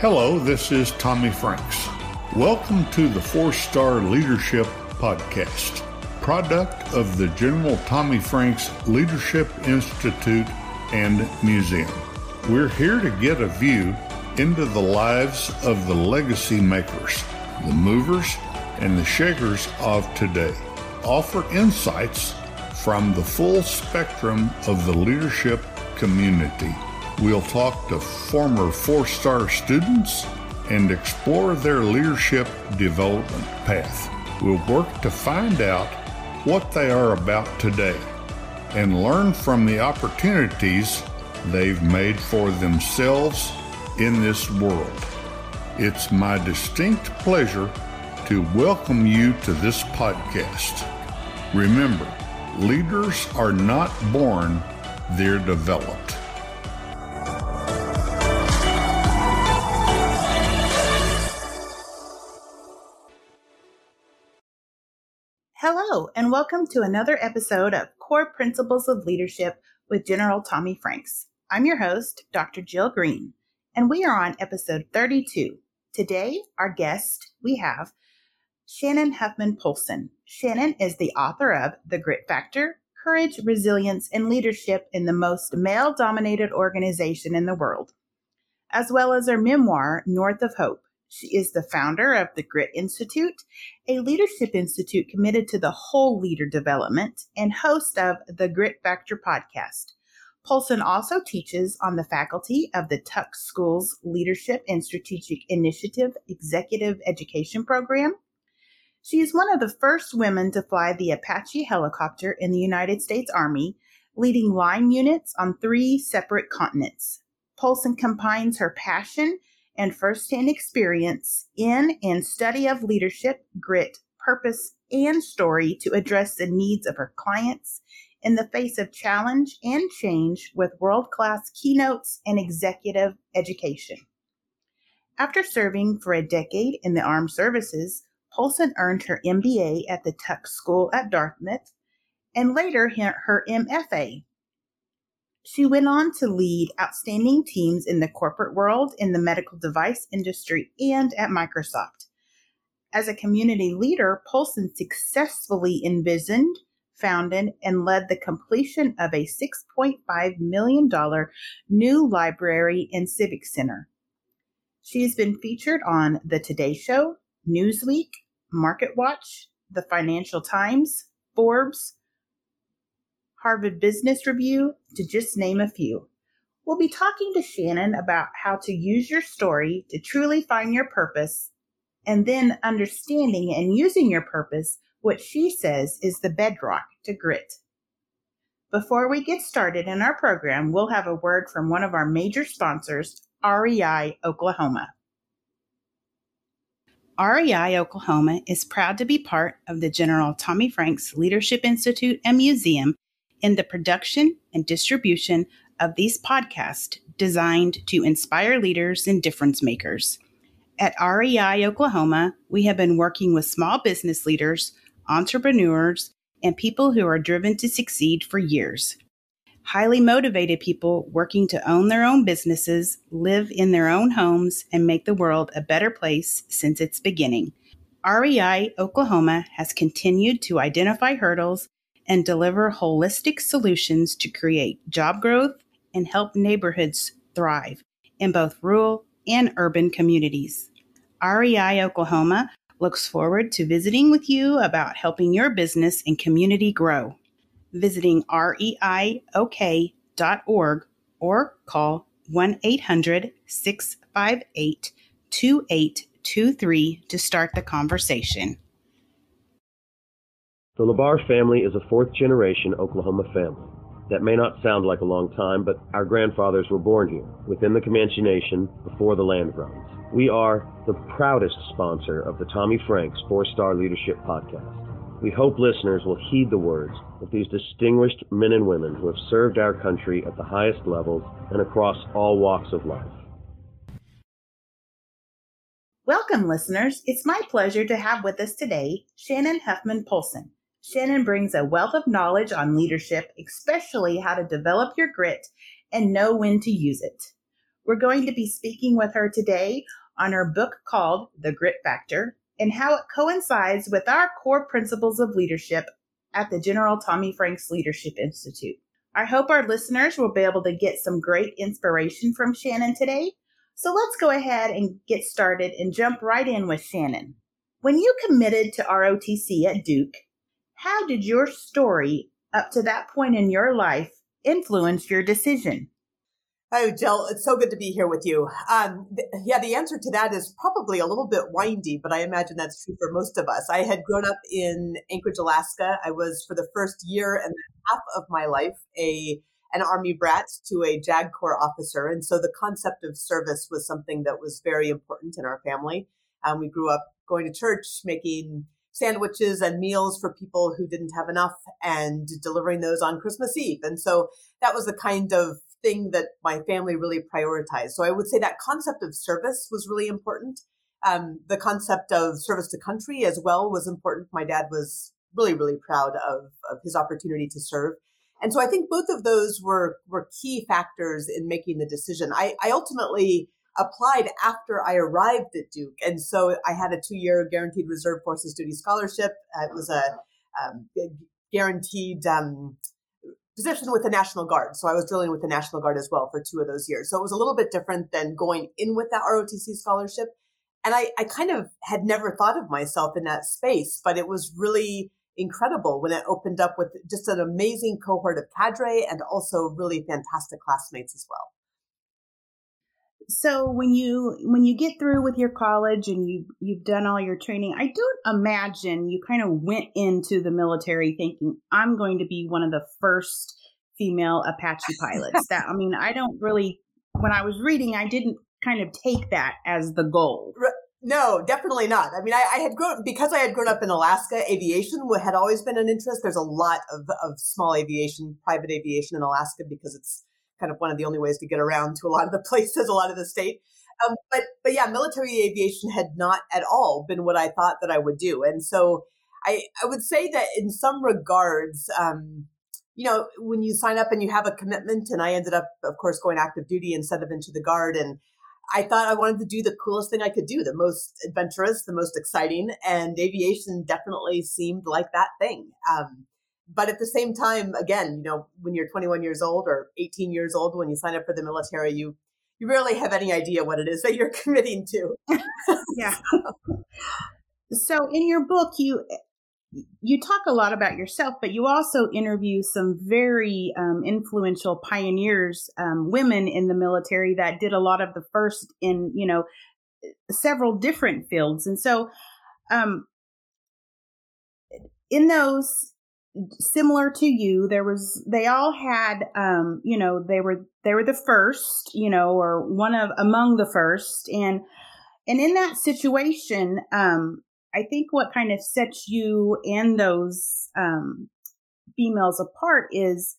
Hello, this is Tommy Franks. Welcome to the 4-Star Leadership Podcast, product of the General Tommy Franks Leadership Institute and Museum. We're here to get a view into the lives of the legacy makers, the movers, and the shakers of today. Offer insights from the full spectrum of the leadership community. We'll talk to former 4-star students and explore their leadership development path. We'll work to find out what they are about today and learn from the opportunities they've made for themselves in this world. It's my distinct pleasure to welcome you to this podcast. Remember, leaders are not born, they're developed. Hello, and welcome to another episode of Core Principles of Leadership with General Tommy Franks. I'm your host, Dr. Jill Green, and we are on episode 32. Today, our guest, we have Shannon Huffman Polson. Shannon is the author of The Grit Factor, Courage, Resilience, and Leadership in the Most Male-Dominated Organization in the World, as well as her memoir, North of Hope. She is the founder of the Grit Institute, a leadership institute committed to the whole leader development, and host of the Grit Factor podcast. Polson also teaches on the faculty of the Tuck School's Leadership and Strategic Initiative Executive Education Program. She is one of the first women to fly the Apache helicopter in the United States Army, leading line units on 3 separate continents. Polson combines her passion and firsthand experience in and study of leadership, grit, purpose, and story to address the needs of her clients in the face of challenge and change with world-class keynotes and executive education. After serving for a decade in the armed services, Polson earned her MBA at the Tuck School at Dartmouth and later her MFA. She went on to lead outstanding teams in the corporate world, in the medical device industry, and at Microsoft. As a community leader, Polson successfully envisioned, founded, and led the completion of a $6.5 million new library and civic center. She has been featured on The Today Show, Newsweek, Market Watch, The Financial Times, Forbes, Harvard Business Review, to just name a few. We'll be talking to Shannon about how to use your story to truly find your purpose, and then understanding and using your purpose, what she says is the bedrock to grit. Before we get started in our program, we'll have a word from one of our major sponsors, REI Oklahoma. REI Oklahoma is proud to be part of the General Tommy Franks Leadership Institute and Museum in the production and distribution of these podcasts designed to inspire leaders and difference makers. At REI Oklahoma, we have been working with small business leaders, entrepreneurs, and people who are driven to succeed for years. Highly motivated people working to own their own businesses, live in their own homes, and make the world a better place since its beginning. REI Oklahoma has continued to identify hurdles and deliver holistic solutions to create job growth and help neighborhoods thrive in both rural and urban communities. REI Oklahoma looks forward to visiting with you about helping your business and community grow. Visiting reiok.org or call 1-800-658-2823 to start the conversation. The LaBarre family is a 4th-generation Oklahoma family. That may not sound like a long time, but our grandfathers were born here, within the Comanche Nation, before the land runs. We are the proudest sponsor of the Tommy Franks 4-Star Leadership Podcast. We hope listeners will heed the words of these distinguished men and women who have served our country at the highest levels and across all walks of life. Welcome, listeners. It's my pleasure to have with us today Shannon Huffman Polson. Shannon brings a wealth of knowledge on leadership, especially how to develop your grit and know when to use it. We're going to be speaking with her today on her book called The Grit Factor and how it coincides with our core principles of leadership at the General Tommy Franks Leadership Institute. I hope our listeners will be able to get some great inspiration from Shannon today. So let's go ahead and get started and jump right in with Shannon. When you committed to ROTC at Duke, how did your story up to that point in your life influence your decision? Oh, Jill, it's so good to be here with you. The answer to that is probably a little bit windy, but I imagine that's true for most of us. I had grown up in Anchorage, Alaska. I was, for the first year and a half of my life, an Army brat to a JAG Corps officer. And so the concept of service was something that was very important in our family. We grew up going to church, making sandwiches and meals for people who didn't have enough and delivering those on Christmas Eve. And so that was the kind of thing that my family really prioritized. So I would say that concept of service was really important. The concept of service to country as well was important. My dad was really, really proud of his opportunity to serve. And so I think both of those were key factors in making the decision. I ultimately applied after I arrived at Duke. And so I had a 2-year guaranteed reserve forces duty scholarship. It was a guaranteed position with the National Guard. So I was drilling with the National Guard as well for 2 of those years. So it was a little bit different than going in with that ROTC scholarship. And I kind of had never thought of myself in that space, but it was really incredible when it opened up with just an amazing cohort of cadre and also really fantastic classmates as well. So when you get through with your college and you've done all your training, I don't imagine you kind of went into the military thinking, I'm going to be one of the first female Apache pilots. When I was reading, I didn't kind of take that as the goal. No, definitely not. I mean, I had grown up in Alaska, aviation had always been an interest. There's a lot of small aviation, private aviation in Alaska because it's kind of one of the only ways to get around to a lot of the places, a lot of the state. But yeah, military aviation had not at all been what I thought that I would do. And so I would say that in some regards, when you sign up and you have a commitment, and I ended up, of course, going active duty instead of into the Guard. And I thought I wanted to do the coolest thing I could do, the most adventurous, the most exciting. And aviation definitely seemed like that thing. But at the same time, again, when you're 21 years old or 18 years old, when you sign up for the military, you rarely have any idea what it is that you're committing to. Yeah. So in your book, you talk a lot about yourself, but you also interview some very influential pioneers, women in the military that did a lot of the first in, several different fields. And so in those, similar to you, they were the first, or among the first. And in that situation, I think what kind of sets you and those females apart is,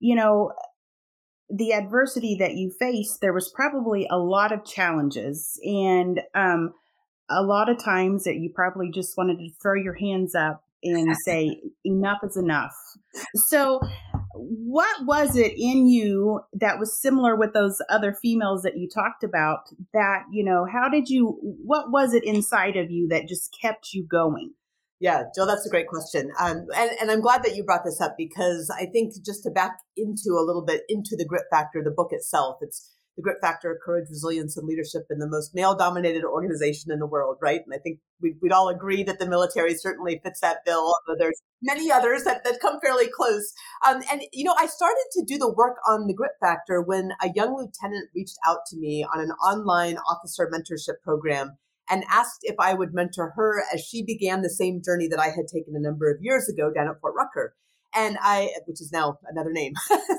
the adversity that you faced. There was probably a lot of challenges, and a lot of times that you probably just wanted to throw your hands up and say, enough is enough. So what was it in you that was similar with those other females that you talked about that, what was it inside of you that just kept you going? Yeah, Jill, that's a great question. And I'm glad that you brought this up, because I think just to back into the Grit Factor, the book itself, it's The Grit Factor, Courage, Resilience, and Leadership in the most male-dominated organization in the world, right? And I think we'd all agree that the military certainly fits that bill, although there's many others that come fairly close. I started to do the work on the Grit Factor when a young lieutenant reached out to me on an online officer mentorship program and asked if I would mentor her as she began the same journey that I had taken a number of years ago down at Fort Rucker. And which is now another name.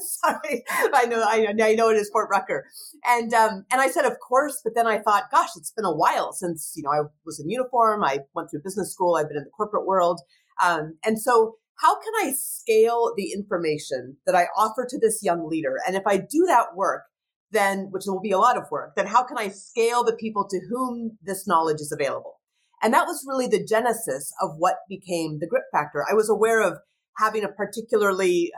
Sorry, I know it is Fort Rucker. And I said, of course, but then I thought, gosh, it's been a while since, I was in uniform. I went through business school. I've been in the corporate world. And so how can I scale the information that I offer to this young leader? And if I do that work, then, which will be a lot of work, then how can I scale the people to whom this knowledge is available? And that was really the genesis of what became the Grit Factor. I was aware of having a particularly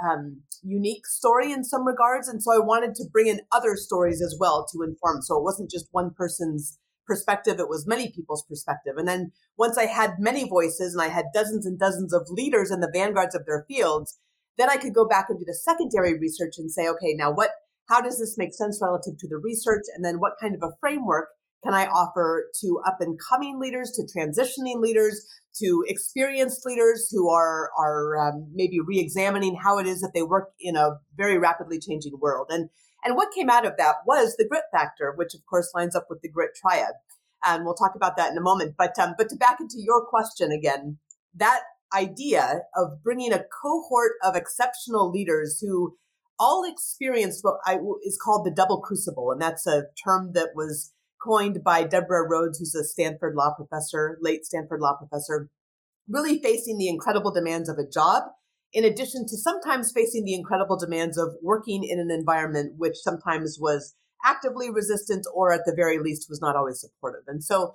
unique story in some regards. And so I wanted to bring in other stories as well to inform. So it wasn't just one person's perspective, it was many people's perspective. And then once I had many voices and I had dozens and dozens of leaders in the vanguards of their fields, then I could go back and do the secondary research and say, okay, now what? How does this make sense relative to the research? And then what kind of a framework can I offer to up-and-coming leaders, to transitioning leaders, to experienced leaders who are maybe re-examining how it is that they work in a very rapidly changing world? And what came out of that was the grit factor, which of course lines up with the grit triad. And we'll talk about that in a moment. But to back into your question again, that idea of bringing a cohort of exceptional leaders who all experienced what is called the double crucible. And that's a term that was coined by Deborah Rhodes, who's a Stanford law professor, late Stanford law professor, really facing the incredible demands of a job, in addition to sometimes facing the incredible demands of working in an environment which sometimes was actively resistant or at the very least was not always supportive. And so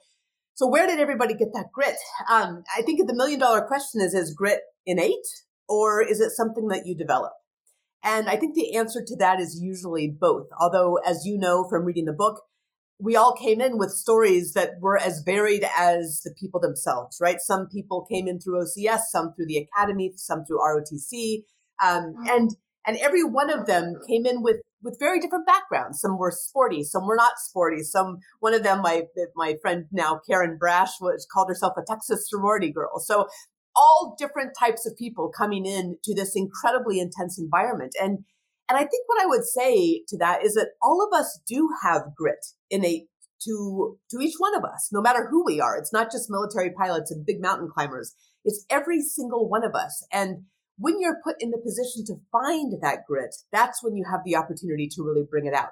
where did everybody get that grit? I think the million-dollar question is grit innate or is it something that you develop? And I think the answer to that is usually both. Although, as you know from reading the book, we all came in with stories that were as varied as the people themselves, right? Some people came in through OCS, some through the academy, some through ROTC. And every one of them came in with very different backgrounds. Some were sporty, some were not sporty. One of them, my friend now, Karen Brash, called herself a Texas sorority girl. So all different types of people coming in to this incredibly intense environment. And I think what I would say to that is that all of us do have grit innate to each one of us, no matter who we are. It's not just military pilots and big mountain climbers. It's every single one of us. And when you're put in the position to find that grit, that's when you have the opportunity to really bring it out.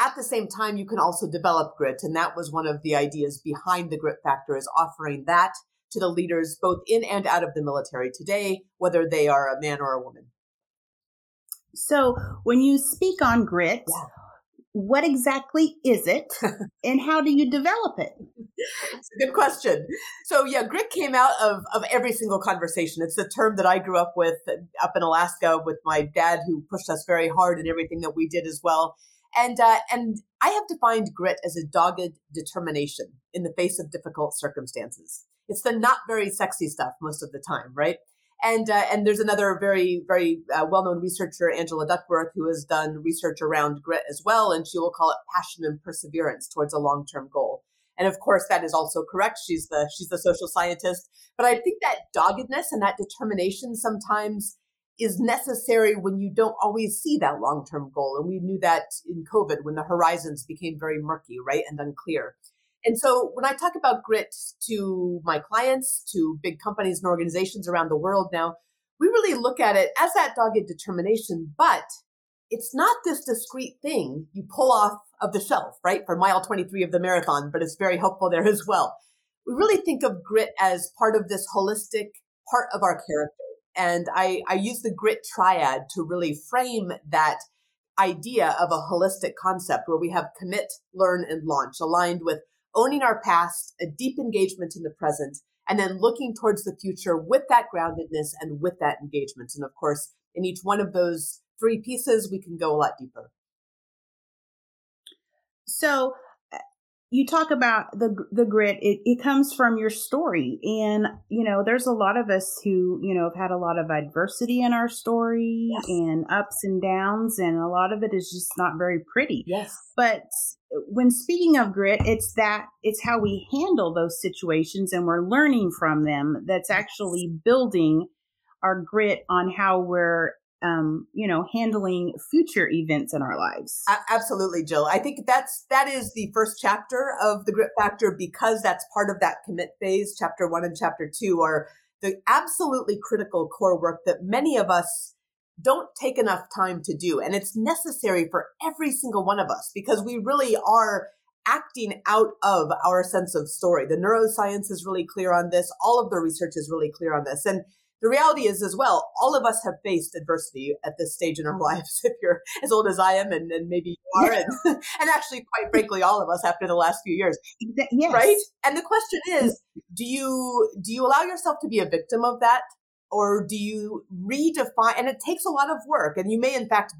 At the same time, you can also develop grit. And that was one of the ideas behind the Grit Factor, is offering that to the leaders both in and out of the military today, whether they are a man or a woman. So when you speak on grit, yeah, what exactly is it and how do you develop it? It's a good question. So yeah, grit came out of every single conversation. It's the term that I grew up with up in Alaska with my dad, who pushed us very hard in everything that we did as well. And I have defined grit as a dogged determination in the face of difficult circumstances. It's the not very sexy stuff most of the time, right? And there's another very, very well-known researcher, Angela Duckworth, who has done research around grit as well, and she will call it passion and perseverance towards a long-term goal. And of course, that is also correct. She's the social scientist. But I think that doggedness and that determination sometimes is necessary when you don't always see that long-term goal. And we knew that in COVID when the horizons became very murky, right, and unclear. And so when I talk about grit to my clients, to big companies and organizations around the world now, we really look at it as that dogged determination, but it's not this discrete thing you pull off of the shelf, right, for mile 23 of the marathon, but it's very helpful there as well. We really think of grit as part of this holistic part of our character. And I use the grit triad to really frame that idea of a holistic concept where we have commit, learn, and launch, aligned with owning our past, a deep engagement in the present, and then looking towards the future with that groundedness and with that engagement. And of course, in each one of those three pieces, we can go a lot deeper. So you talk about the grit, it comes from your story. And, you know, there's a lot of us who, you know, have had a lot of adversity in our story, yes, and ups and downs. And a lot of it is just not very pretty. Yes. But when speaking of grit, it's how we handle those situations and we're learning from them. That's actually building our grit on how we're, handling future events in our lives. Absolutely, Jill. I think that is the first chapter of the Grit Factor, because that's part of that commit phase. Chapter 1 and chapter 2 are the absolutely critical core work that many of us don't take enough time to do. And it's necessary for every single one of us because we really are acting out of our sense of story. The neuroscience is really clear on this. All of the research is really clear on this. And the reality is as well, all of us have faced adversity at this stage in our lives, if you're as old as I am, and maybe you are, yeah, and actually, quite frankly, all of us after the last few years, yes, right? And the question is, do you allow yourself to be a victim of that? or do you redefine? And it takes a lot of work, and you may in fact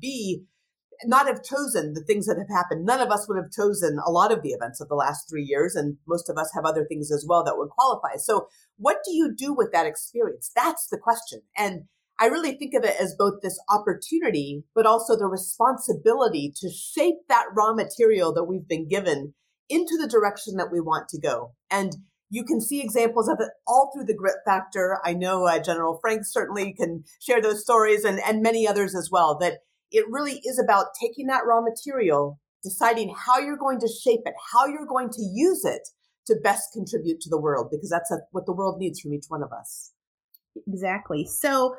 not have chosen the things that have happened. None of us would have chosen a lot of the events of the last 3 years, and most of us have other things as well that would qualify. So what do you do with that experience? That's the question. And I really think of it as both this opportunity, but also the responsibility to shape that raw material that we've been given into the direction that we want to go. And you can see examples of it all through the Grit Factor. I know General Franks certainly can share those stories and many others as well, that it really is about taking that raw material, deciding how you're going to shape it, how you're going to use it to best contribute to the world, because that's what the world needs from each one of us. Exactly. So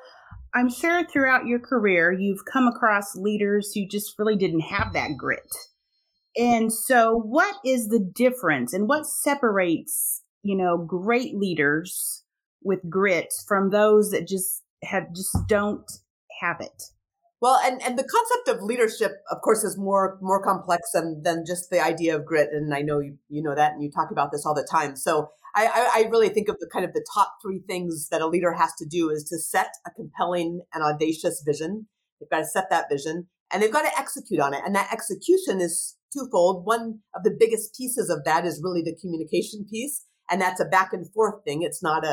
I'm sure throughout your career, you've come across leaders who just really didn't have that grit. And so what is the difference and what separates, great leaders with grit from those that just don't have it? Well, and the concept of leadership, of course, is more complex than just the idea of grit. And I know you know that, and you talk about this all the time. So I really think of the kind of the top three things that a leader has to do is to set a compelling and audacious vision. They've got to set that vision, and they've got to execute on it. And that execution is twofold. One of the biggest pieces of that is really the communication piece, and that's a back and forth thing. It's not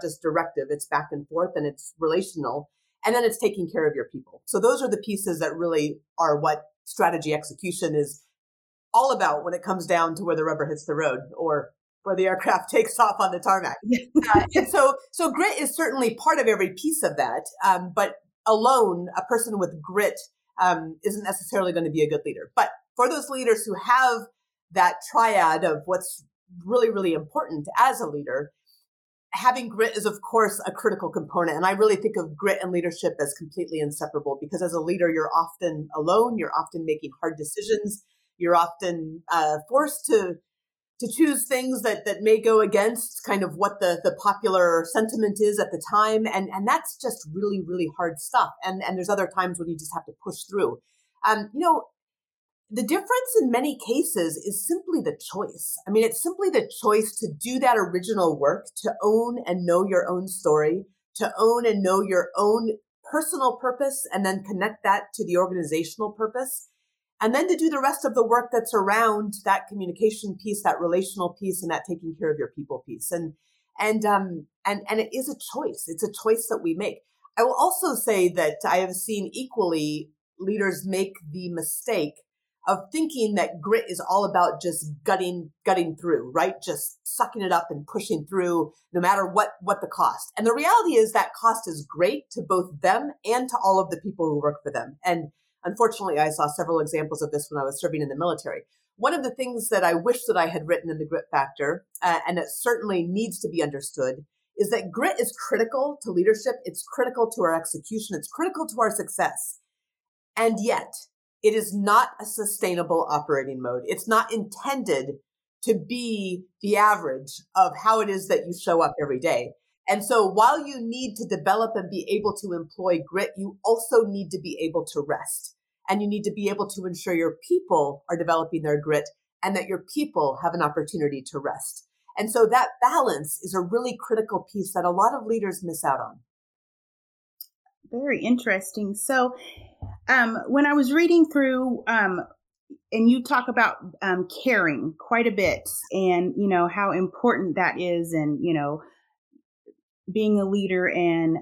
just directive. It's back and forth, and it's relational. And then it's taking care of your people. So those are the pieces that really are what strategy execution is all about when it comes down to where the rubber hits the road or where the aircraft takes off on the tarmac. And so grit is certainly part of every piece of that. But alone, a person with grit isn't necessarily going to be a good leader. But for those leaders who have that triad of what's really, really important as a leader, having grit is, of course, a critical component. And I really think of grit and leadership as completely inseparable, because as a leader, you're often alone. You're often making hard decisions. You're often forced to choose things that may go against kind of what the popular sentiment is at the time. And that's just really, really hard stuff. And there's other times when you just have to push through. The difference in many cases is simply the choice. I mean, it's simply the choice to do that original work, to own and know your own story, to own and know your own personal purpose, and then connect that to the organizational purpose. And then to do the rest of the work that's around that communication piece, that relational piece, and that taking care of your people piece. And it is a choice. It's a choice that we make. I will also say that I have seen equally leaders make the mistake of thinking that grit is all about just gutting through, right? Just sucking it up and pushing through no matter what the cost. And the reality is that cost is great to both them and to all of the people who work for them. And unfortunately, I saw several examples of this when I was serving in the military. One of the things that I wish that I had written in the Grit Factor, and it certainly needs to be understood, is that grit is critical to leadership. It's critical to our execution. It's critical to our success. And yet, it is not a sustainable operating mode. It's not intended to be the average of how it is that you show up every day. And so while you need to develop and be able to employ grit, you also need to be able to rest. And you need to be able to ensure your people are developing their grit and that your people have an opportunity to rest. And so that balance is a really critical piece that a lot of leaders miss out on. Very interesting. So when I was reading through, and you talk about caring quite a bit and, how important that is and, being a leader. And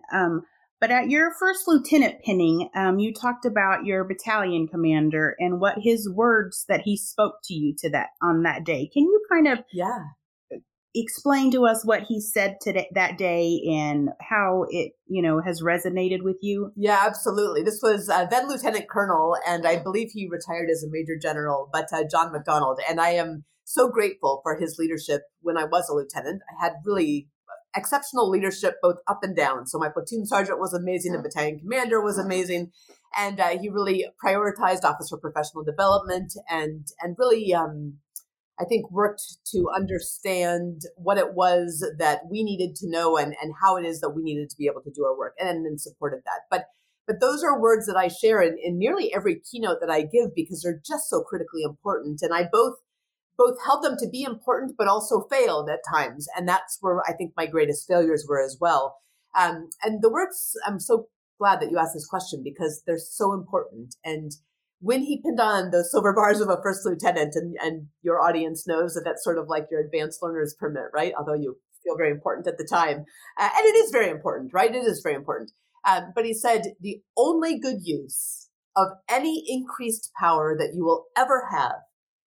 but at your first lieutenant pinning, you talked about your battalion commander and what his words that he spoke to you to that on that day. Can you kind of explain to us what he said today, that day, and how it, has resonated with you? Yeah, absolutely. This was then Lieutenant Colonel, and I believe he retired as a Major General, but John McDonald. And I am so grateful for his leadership when I was a lieutenant. I had really exceptional leadership both up and down. So my platoon sergeant was amazing. The battalion commander was amazing. And he really prioritized officer professional development and really I think worked to understand what it was that we needed to know and how it is that we needed to be able to do our work and in support of that. But those are words that I share in nearly every keynote that I give because they're just so critically important. And I both held them to be important, but also failed at times. And that's where I think my greatest failures were as well. And the words, I'm so glad that you asked this question because they're so important. And when he pinned on those silver bars of a first lieutenant, and your audience knows that that's sort of like your advanced learner's permit, right? Although you feel very important at the time. And it is very important, right? It is very important. But he said, the only good use of any increased power that you will ever have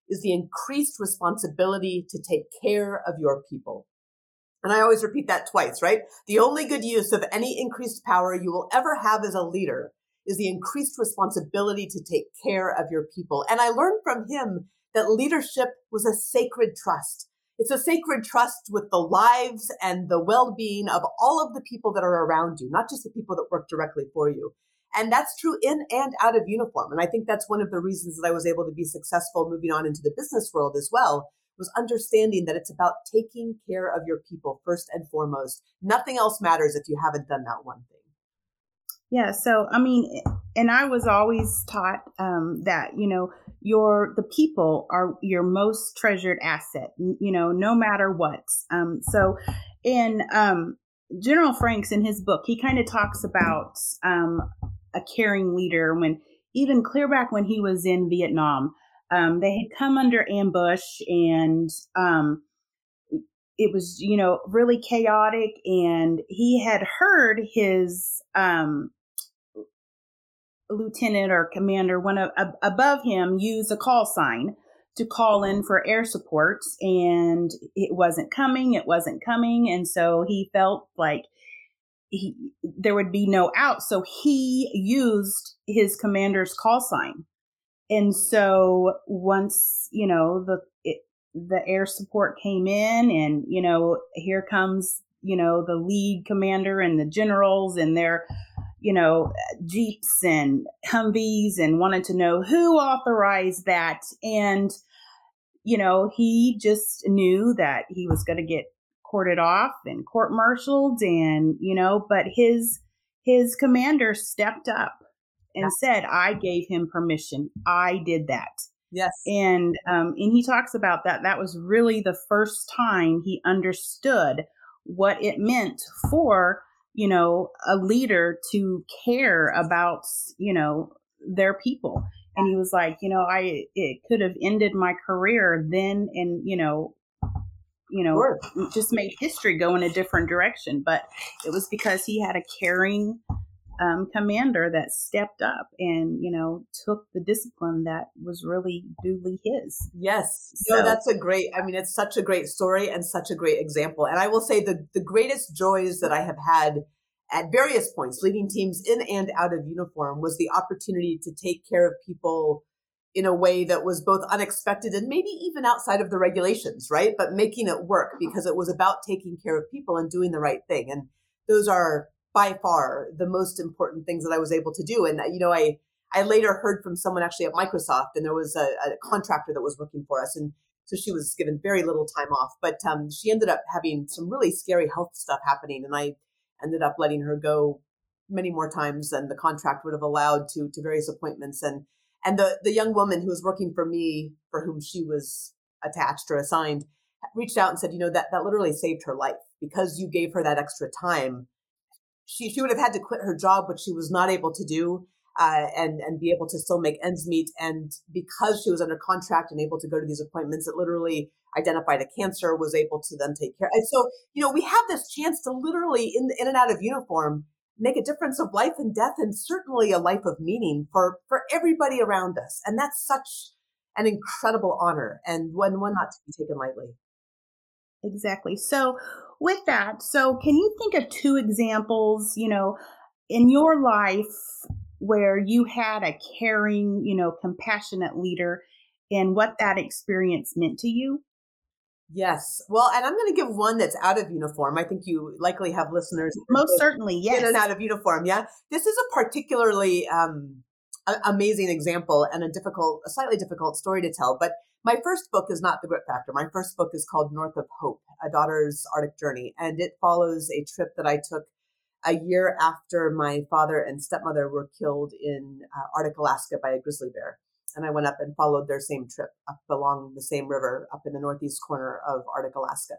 is the increased responsibility to take care of your people. And I always repeat that twice, right? The only good use of any increased power you will ever have as a leader is the increased responsibility to take care of your people. And I learned from him that leadership was a sacred trust. It's a sacred trust with the lives and the well-being of all of the people that are around you, not just the people that work directly for you. And that's true in and out of uniform. And I think that's one of the reasons that I was able to be successful moving on into the business world as well, was understanding that it's about taking care of your people first and foremost. Nothing else matters if you haven't done that one thing. Yeah. So, I mean, and I was always taught that, you know, the people are your most treasured asset, you know, no matter what. So in General Franks, in his book, he kind of talks about a caring leader when even clear back when he was in Vietnam, they had come under ambush and it was, you know, really chaotic. And he had heard his lieutenant or commander, one above him, use a call sign to call in for air support, and it wasn't coming. And so he felt like there would be no out. So he used his commander's call sign. And so once, you know, the air support came in and, you know, here comes, you know, the lead commander and the generals and their, you know, Jeeps and Humvees, and wanted to know who authorized that. And, you know, he just knew that he was going to get carted off and court-martialed, and, you know, but his commander stepped up and said, I gave him permission. I did that. Yes. And he talks about that. That was really the first time he understood what it meant for, you know, a leader to care about, you know, their people. And he was like, you know, it could have ended my career then, and, you know, sure, just made history go in a different direction. But it was because he had a caring commander that stepped up and, you know, took the discipline that was really duly his. Yes. So that's it's such a great story and such a great example. And I will say the greatest joys that I have had at various points, leading teams in and out of uniform, was the opportunity to take care of people in a way that was both unexpected and maybe even outside of the regulations, right? But making it work, because it was about taking care of people and doing the right thing. And those are by far the most important things that I was able to do. And, you know, I later heard from someone actually at Microsoft, and there was a contractor that was working for us. And so she was given very little time off, but she ended up having some really scary health stuff happening. And I ended up letting her go many more times than the contract would have allowed to various appointments. And the young woman who was working for me, for whom she was attached or assigned, reached out and said, you know, that literally saved her life, because you gave her that extra time. She would have had to quit her job, which she was not able to do, and be able to still make ends meet. And because she was under contract and able to go to these appointments, it literally identified a cancer, was able to then take care. And so, you know, we have this chance to literally, in and out of uniform, make a difference of life and death, and certainly a life of meaning for everybody around us. And that's such an incredible honor, and one not to be taken lightly. Exactly. So with that, can you think of two examples, you know, in your life where you had a caring, you know, compassionate leader, and what that experience meant to you? Yes. Well, and I'm going to give one that's out of uniform. I think you likely have listeners. Most certainly, yes. In and out of uniform. Yeah. This is a particularly amazing example and a slightly difficult story to tell. But my first book is not The Grit Factor. My first book is called North of Hope, A Daughter's Arctic Journey. And it follows a trip that I took a year after my father and stepmother were killed in Arctic Alaska by a grizzly bear. And I went up and followed their same trip up along the same river up in the northeast corner of Arctic Alaska.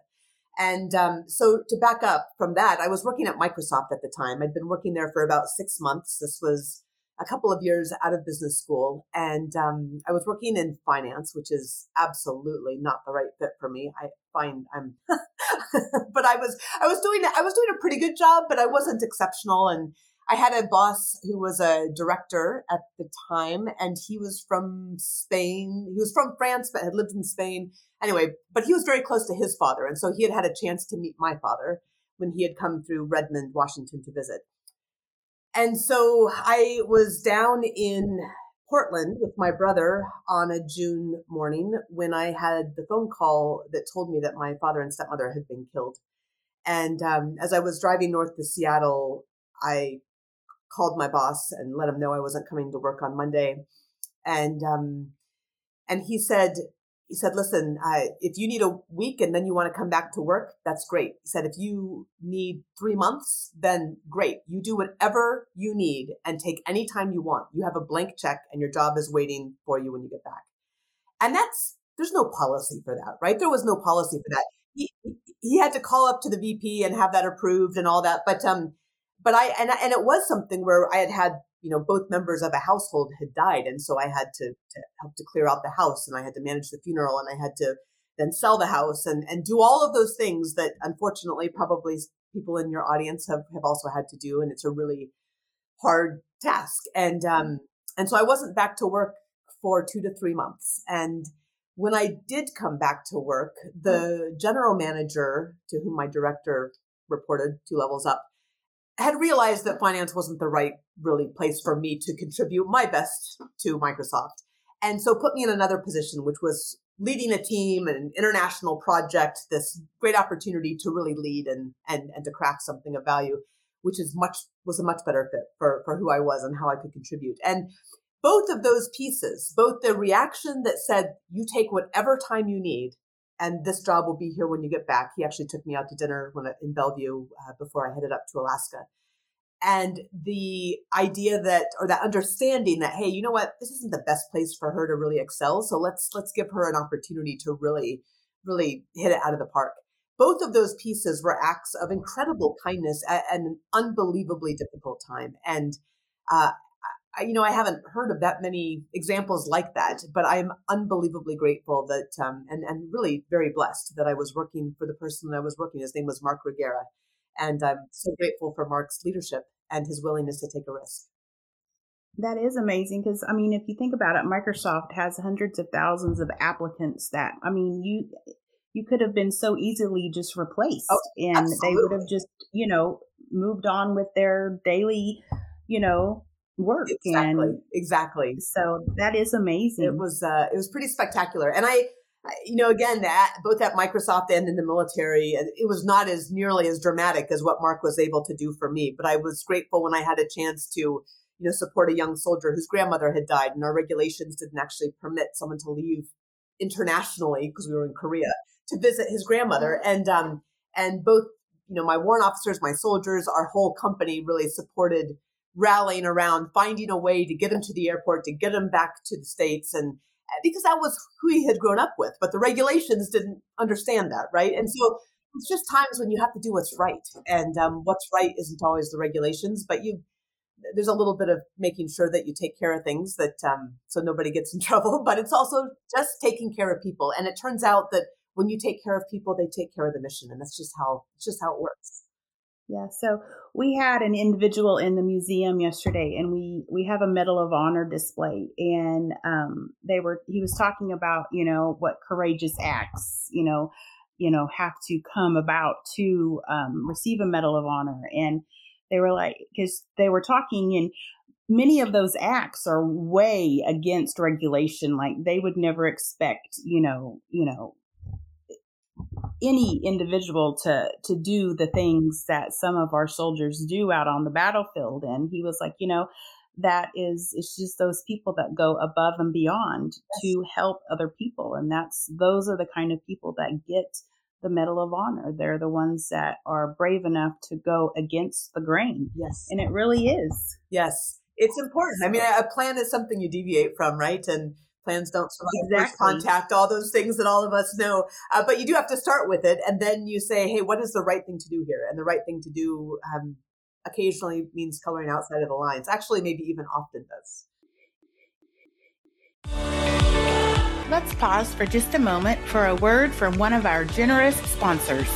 And so to back up from that, I was working at Microsoft at the time. I'd been working there for about 6 months. This was a couple of years out of business school. And I was working in finance, which is absolutely not the right fit for me. I find I'm, but I was doing a pretty good job, but I wasn't exceptional. And I had a boss who was a director at the time, and he was from Spain. He was from France, but had lived in Spain. Anyway, but he was very close to his father. And so he had had a chance to meet my father when he had come through Redmond, Washington to visit. And so I was down in Portland with my brother on a June morning when I had the phone call that told me that my father and stepmother had been killed. And as I was driving north to Seattle, I called my boss and let him know I wasn't coming to work on Monday. And he said, listen, if you need a week and then you want to come back to work, that's great. He said, if you need 3 months, then great. You do whatever you need and take any time you want. You have a blank check and your job is waiting for you when you get back. And there's no policy for that, right? There was no policy for that. He had to call up to the VP and have that approved and all that. But I it was something where I had, you know, both members of a household had died. And so I had to help to clear out the house, and I had to manage the funeral, and I had to then sell the house and do all of those things that unfortunately probably people in your audience have also had to do. And it's a really hard task. And so I wasn't back to work for 2 to 3 months. And when I did come back to work, the general manager, to whom my director reported 2 levels up, had realized that finance wasn't the right really place for me to contribute my best to Microsoft. And so put me in another position, which was leading a team and an international project, this great opportunity to really lead and to craft something of value, which was a much better fit for who I was and how I could contribute. And both of those pieces, both the reaction that said, you take whatever time you need, and this job will be here when you get back. He actually took me out to dinner in Bellevue before I headed up to Alaska. And the idea that understanding that, hey, you know what, this isn't the best place for her to really excel. So let's give her an opportunity to really, really hit it out of the park. Both of those pieces were acts of incredible kindness at an unbelievably difficult time. And, I haven't heard of that many examples like that, but I'm unbelievably grateful that, and really very blessed that I was working for the person that I was working. His name was Mark Regera. And I'm so grateful for Mark's leadership and his willingness to take a risk. That is amazing. Because, I mean, if you think about it, Microsoft has hundreds of thousands of applicants that, I mean, you could have been so easily just replaced and absolutely. They would have just, you know, moved on with their daily, you know, work. Exactly. So that is amazing. It was pretty spectacular. And both at Microsoft and in the military, it was not as nearly as dramatic as what Mark was able to do for me. But I was grateful when I had a chance to, you know, support a young soldier whose grandmother had died, and our regulations didn't actually permit someone to leave internationally because we were in Korea to visit his grandmother. And both, you know, my warrant officers, my soldiers, our whole company really supported rallying around, finding a way to get him to the airport, to get him back to the States. And because that was who he had grown up with, but the regulations didn't understand that. Right. And so it's just times when you have to do what's right, and what's right isn't always the regulations, but there's a little bit of making sure that you take care of things that, so nobody gets in trouble, but it's also just taking care of people. And it turns out that when you take care of people, they take care of the mission. And that's just how it works. Yeah. So we had an individual in the museum yesterday, and we have a Medal of Honor display, and he was talking about, you know, what courageous acts, you know, have to come about to receive a Medal of Honor. And they were like, because they were talking, and many of those acts are way against regulation. Like they would never expect, you know, any individual to do the things that some of our soldiers do out on the battlefield. And he was like, you know, it's just those people that go above and beyond to help other people. And those are the kind of people that get the Medal of Honor. They're the ones that are brave enough to go against the grain. Yes. And it really is. Yes. It's important. I mean, a plan is something you deviate from, right? And plans don't survive first contact, all those things that all of us know. But you do have to start with it. And then you say, hey, what is the right thing to do here? And the right thing to do occasionally means coloring outside of the lines. Actually, maybe even often does. Let's pause for just a moment for a word from one of our generous sponsors.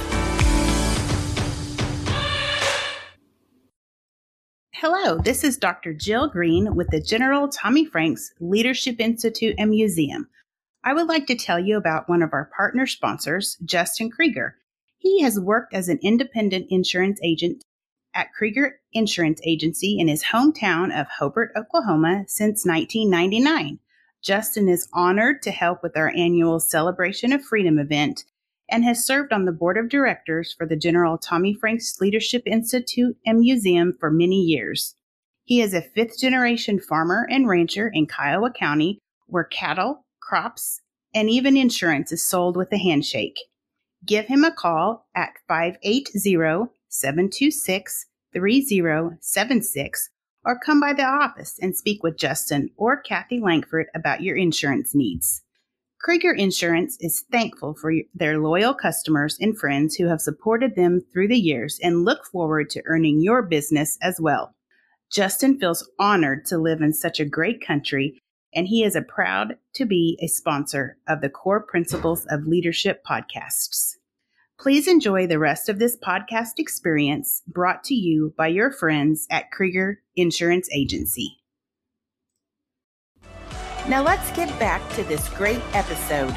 Hello, this is Dr. Jill Green with the General Tommy Franks Leadership Institute and Museum. I would like to tell you about one of our partner sponsors, Justin Krieger. He has worked as an independent insurance agent at Krieger Insurance Agency in his hometown of Hobart, Oklahoma, since 1999. Justin is honored to help with our annual Celebration of Freedom event and has served on the board of directors for the General Tommy Franks Leadership Institute and Museum for many years. He is a fifth-generation farmer and rancher in Kiowa County, where cattle, crops, and even insurance is sold with a handshake. Give him a call at 580-726-3076 or come by the office and speak with Justin or Kathy Langford about your insurance needs. Krieger Insurance is thankful for their loyal customers and friends who have supported them through the years and look forward to earning your business as well. Justin feels honored to live in such a great country, and he is proud to be a sponsor of the Core Principles of Leadership podcasts. Please enjoy the rest of this podcast experience brought to you by your friends at Krieger Insurance Agency. Now let's get back to this great episode.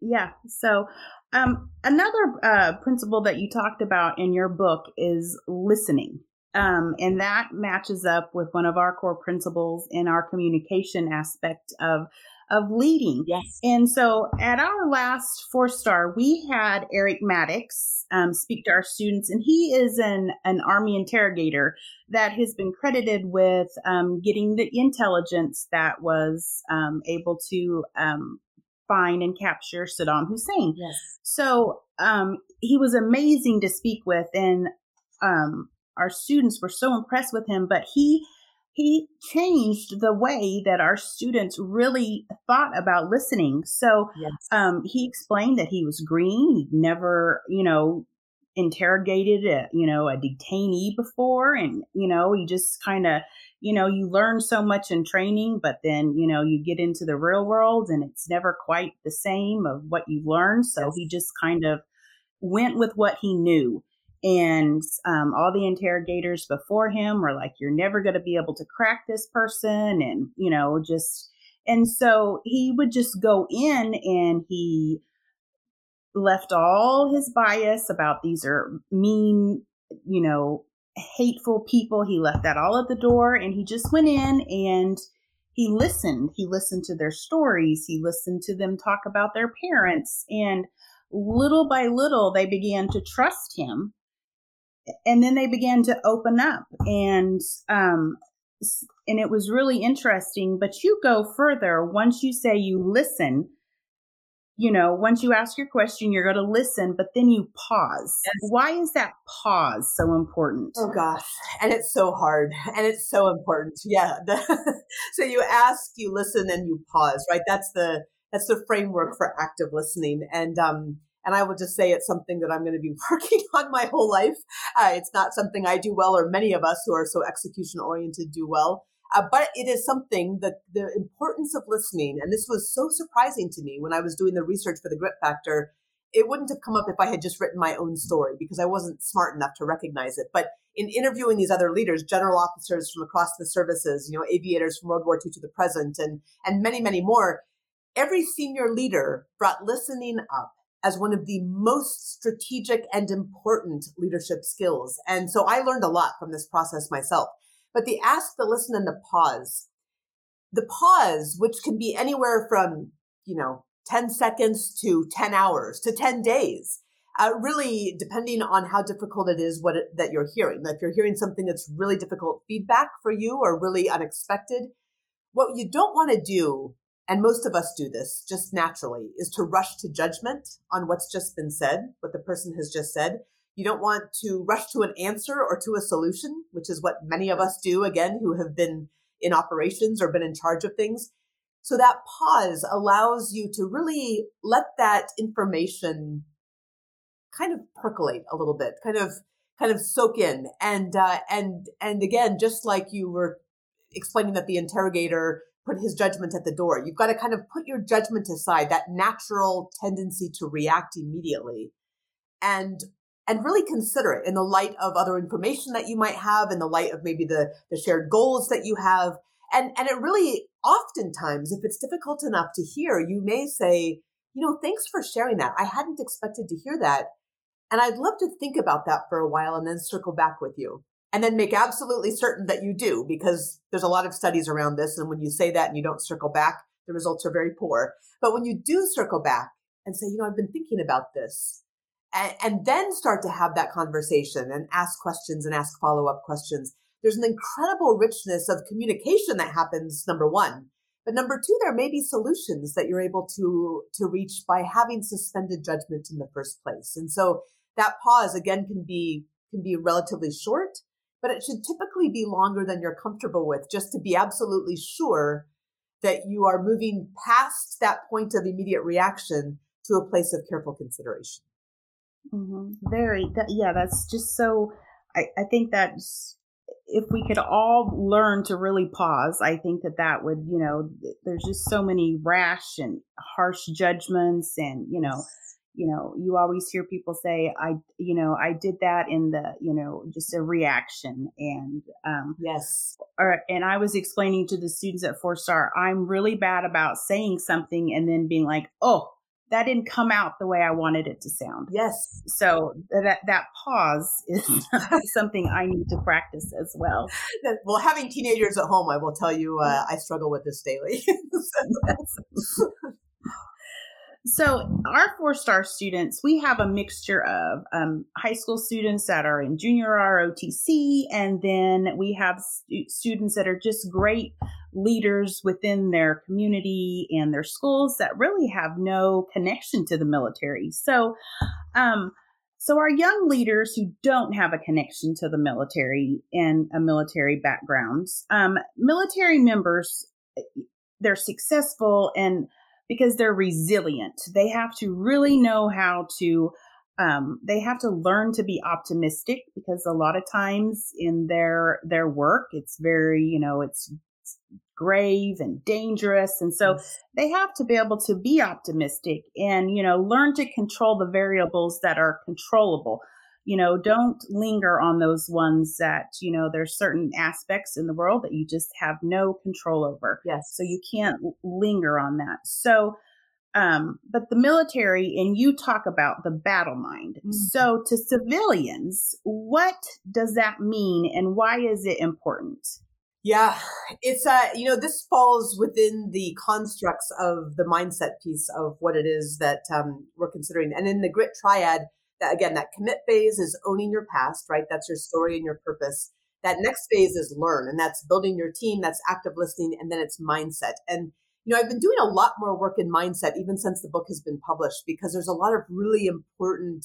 Yeah, so another principle that you talked about in your book is listening. And that matches up with one of our core principles in our communication aspect of leading. Yes. And so at our last 4-star, we had Eric Maddox speak to our students, and he is an Army interrogator that has been credited with getting the intelligence that was able to find and capture Saddam Hussein. Yes. So he was amazing to speak with, and our students were so impressed with him, but he changed the way that our students really thought about listening. So yes. He explained that he was green. He'd never, interrogated a detainee before. And, he just kind of, you learn so much in training, but then, you get into the real world and it's never quite the same of what you learn. So yes. He just kind of went with what he knew. And all the interrogators before him were like, you're never going to be able to crack this person. And, and so he would just go in and he left all his bias about these are mean, hateful people. He left that all at the door and he just went in and he listened. He listened to their stories. He listened to them talk about their parents. And little by little, they began to trust him. And then they began to open up, and it was really interesting. But you go further once you say you listen. Once you ask your question, you're going to listen, but then you pause. Yes. Why is that pause so important? Oh gosh, and it's so hard, and it's so important. Yeah. So you ask, you listen, and you pause. Right. That's the framework for active listening, and I will just say it's something that I'm going to be working on my whole life. It's not something I do well, or many of us who are so execution-oriented do well. But it is something that the importance of listening, and this was so surprising to me when I was doing the research for the Grit Factor. It wouldn't have come up if I had just written my own story because I wasn't smart enough to recognize it. But in interviewing these other leaders, general officers from across the services, aviators from World War II to the present, and many, many more, every senior leader brought listening up as one of the most strategic and important leadership skills. And so I learned a lot from this process myself. But the ask, the listen, and the pause. The pause, which can be anywhere from, 10 seconds to 10 hours to 10 days, really depending on how difficult it is that you're hearing. Like if you're hearing something that's really difficult feedback for you or really unexpected, what you don't want to do, and most of us do this just naturally, is to rush to judgment on what's just been said, what the person has just said. You don't want to rush to an answer or to a solution, which is what many of us do, again, who have been in operations or been in charge of things. So that pause allows you to really let that information kind of percolate a little bit, kind of soak in. And again, just like you were explaining that the interrogator put his judgment at the door, you've got to kind of put your judgment aside, that natural tendency to react immediately, and really consider it in the light of other information that you might have, in the light of maybe the shared goals that you have. And it really, oftentimes, if it's difficult enough to hear, you may say, thanks for sharing that. I hadn't expected to hear that. And I'd love to think about that for a while and then circle back with you. And then make absolutely certain that you do, because there's a lot of studies around this. And when you say that and you don't circle back, the results are very poor. But when you do circle back and say, I've been thinking about this, and then start to have that conversation and ask questions and ask follow-up questions, there's an incredible richness of communication that happens, number one. But number two, there may be solutions that you're able to reach by having suspended judgment in the first place. And so that pause, again, can be relatively short, but it should typically be longer than you're comfortable with, just to be absolutely sure that you are moving past that point of immediate reaction to a place of careful consideration. Mm-hmm. That's just so, I think that if we could all learn to really pause, I think that would, there's just so many rash and harsh judgments. And, you always hear people say, I did that in the, just a reaction. And, yes. And I was explaining to the students at 4-star, I'm really bad about saying something and then being like, oh, that didn't come out the way I wanted it to sound. Yes. So that pause is something I need to practice as well. Well, having teenagers at home, I will tell you, I struggle with this daily. So our 4-star students, we have a mixture of high school students that are in junior ROTC, and then we have students that are just great leaders within their community and their schools that really have no connection to the military. So, so our young leaders who don't have a connection to the military and a military background, military members, they're successful and because they're resilient. They have to really know how to, they have to learn to be optimistic, because a lot of times in their work, it's very, it's grave and dangerous. And so they have to be able to be optimistic and, learn to control the variables that are controllable. Don't linger on those ones that, there's certain aspects in the world that you just have no control over. Yes. So you can't linger on that. So, but the military, and you talk about the battle mind. Mm-hmm. So to civilians, what does that mean and why is it important? Yeah, it's, this falls within the constructs of the mindset piece of what it is that we're considering. And in the grit triad, that commit phase is owning your past, right? That's your story and your purpose. That next phase is learn, and that's building your team, that's active listening, and then it's mindset. And, I've been doing a lot more work in mindset even since the book has been published, because there's a lot of really important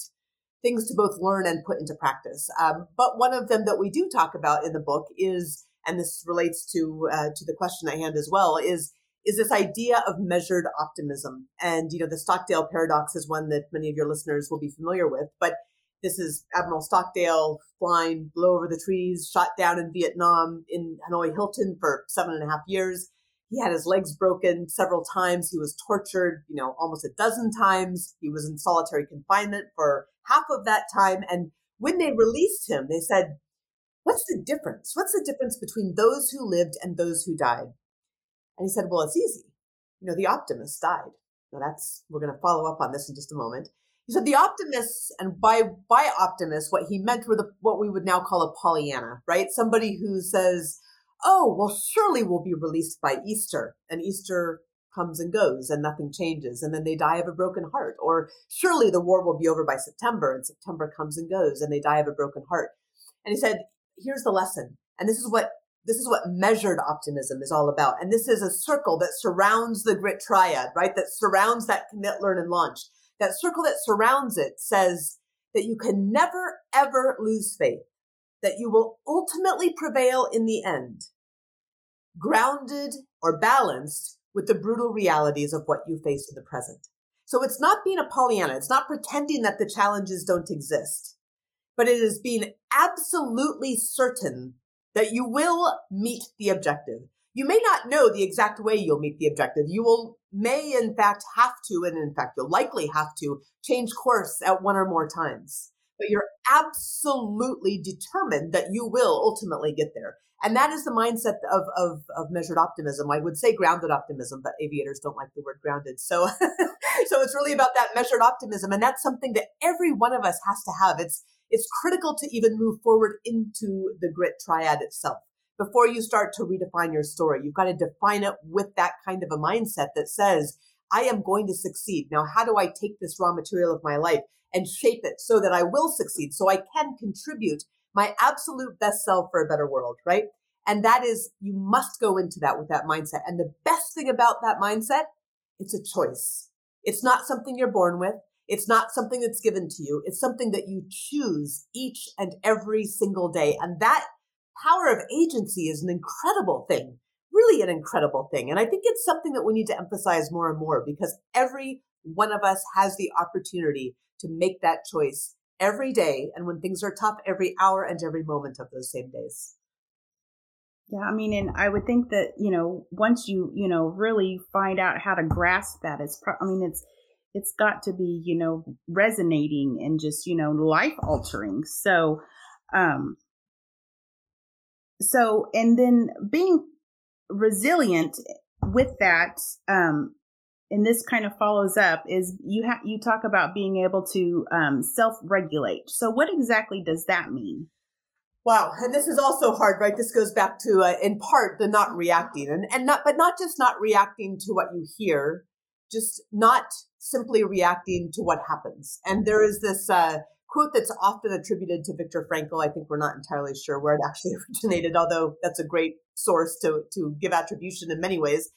things to both learn and put into practice. But one of them that we do talk about in the book is, and this relates to the question at hand as well, is this idea of measured optimism. And, the Stockdale paradox is one that many of your listeners will be familiar with, but this is Admiral Stockdale flying low over the trees, shot down in Vietnam in Hanoi Hilton for 7.5 years. He had his legs broken several times. He was tortured, almost a dozen times. He was in solitary confinement for half of that time. And when they released him, they said, what's the difference? What's the difference between those who lived and those who died? And he said, well, it's easy. The optimists died. Now we're going to follow up on this in just a moment. He said the optimists, and by optimists, what he meant were what we would now call a Pollyanna, right? Somebody who says, oh, well, surely we'll be released by Easter. And Easter comes and goes and nothing changes. And then they die of a broken heart. Or surely the war will be over by September. And September comes and goes and they die of a broken heart. And he said, here's the lesson. And this is what measured optimism is all about. And this is a circle that surrounds the grit triad, right? That surrounds that commit, learn, and launch. That circle that surrounds it says that you can never, ever lose faith, that you will ultimately prevail in the end, grounded or balanced with the brutal realities of what you face in the present. So it's not being a Pollyanna. It's not pretending that the challenges don't exist, but it is being absolutely certain that you will meet the objective. You may not know the exact way you'll meet the objective. You may in fact have to, and in fact, you'll likely have to change course at one or more times, but you're absolutely determined that you will ultimately get there. And that is the mindset of measured optimism. I would say grounded optimism, but aviators don't like the word grounded. So, so it's really about that measured optimism. And that's something that every one of us has to have. It's critical to even move forward into the grit triad itself. Before you start to redefine your story, you've got to define it with that kind of a mindset that says, I am going to succeed. Now, how do I take this raw material of my life and shape it so that I will succeed, so I can contribute my absolute best self for a better world, right? And that is, you must go into that with that mindset. And the best thing about that mindset, it's a choice. It's not something you're born with. It's not something that's given to you. It's something that you choose each and every single day. And that power of agency is an incredible thing, really an incredible thing. And I think it's something that we need to emphasize more and more, because every one of us has the opportunity to make that choice every day, and when things are tough, every hour and every moment of those same days. Yeah, I mean, and I would think that, you know, once you, you know, really find out how to grasp that, it's got to be, you know, resonating and just, you know, life altering. So, and then being resilient with that, and this kind of follows up, is you talk about being able to self-regulate. So what exactly does that mean? Wow. And this is also hard, right? This goes back to, in part, the not reacting and not just not reacting to what you hear, just not simply reacting to what happens. And there is this quote that's often attributed to Viktor Frankl. I think we're not entirely sure where it actually originated, although that's a great source to give attribution in many ways.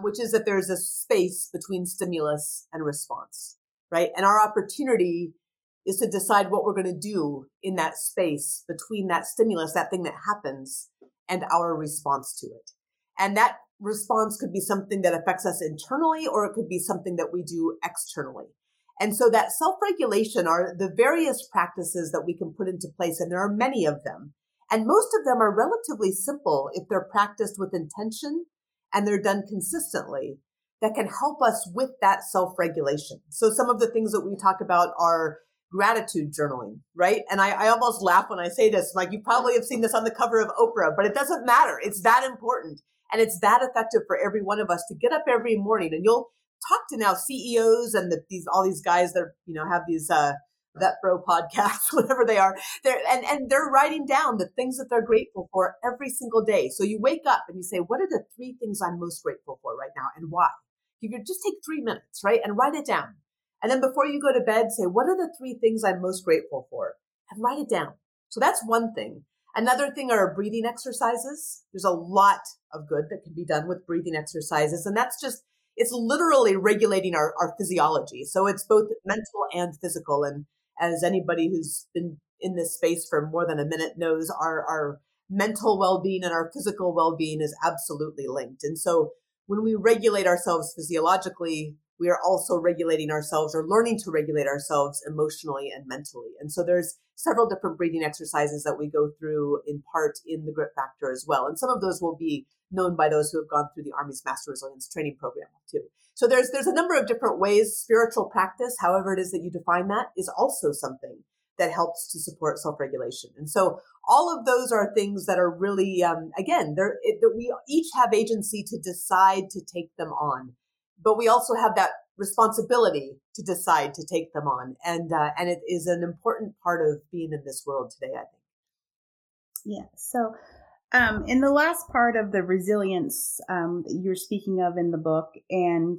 Which is that there's a space between stimulus and response, right? And our opportunity is to decide what we're going to do in that space between that stimulus, that thing that happens, and our response to it. And that response could be something that affects us internally, or it could be something that we do externally. And so that self-regulation are the various practices that we can put into place, and there are many of them. And most of them are relatively simple if they're practiced with intention and they're done consistently, that can help us with that self-regulation. So some of the things that we talk about are gratitude journaling, right? And I almost laugh when I say this, like you probably have seen this on the cover of Oprah, but it doesn't matter. It's that important. And it's that effective for every one of us to get up every morning. And you'll talk to now CEOs and all these guys that are, you know, have these Vet Bro podcasts, whatever they are, and they're writing down the things that they're grateful for every single day. So you wake up and you say, what are the three things I'm most grateful for right now and why? You could just take 3 minutes, right? And write it down. And then before you go to bed, say, what are the three things I'm most grateful for? And write it down. So that's one thing. Another thing are breathing exercises. There's a lot of good that can be done with breathing exercises. And that's just, it's literally regulating our physiology. So it's both mental and physical. And as anybody who's been in this space for more than a minute knows, our mental well-being and our physical well-being is absolutely linked. And so when we regulate ourselves physiologically, we are also regulating ourselves or learning to regulate ourselves emotionally and mentally. And so there's several different breathing exercises that we go through in part in the Grit Factor as well. And some of those will be known by those who have gone through the Army's Master Resilience Training Program too. So there's a number of different ways. Spiritual practice, however it is that you define that, is also something that helps to support self-regulation. And so all of those are things that are really, again, we each have agency to decide to take them on, but we also have that responsibility to decide to take them on. And it is an important part of being in this world today, I think. Yeah. So in the last part of the resilience that you're speaking of in the book, and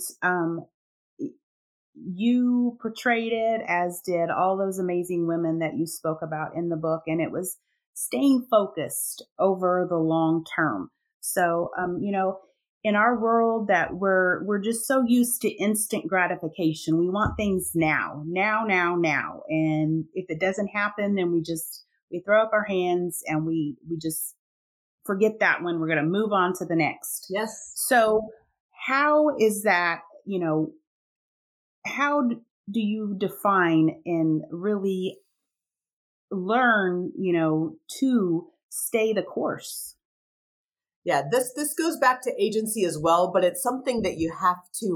you portrayed it, as did all those amazing women that you spoke about in the book, and it was staying focused over the long term. So, in our world that we're just so used to instant gratification. We want things now. And if it doesn't happen, then we throw up our hands and we just forget that one. We're going to move on to the next. Yes. So how is that, you know, how do you define and really learn, you know, to stay the course? Yeah, this goes back to agency as well, but it's something that you have to,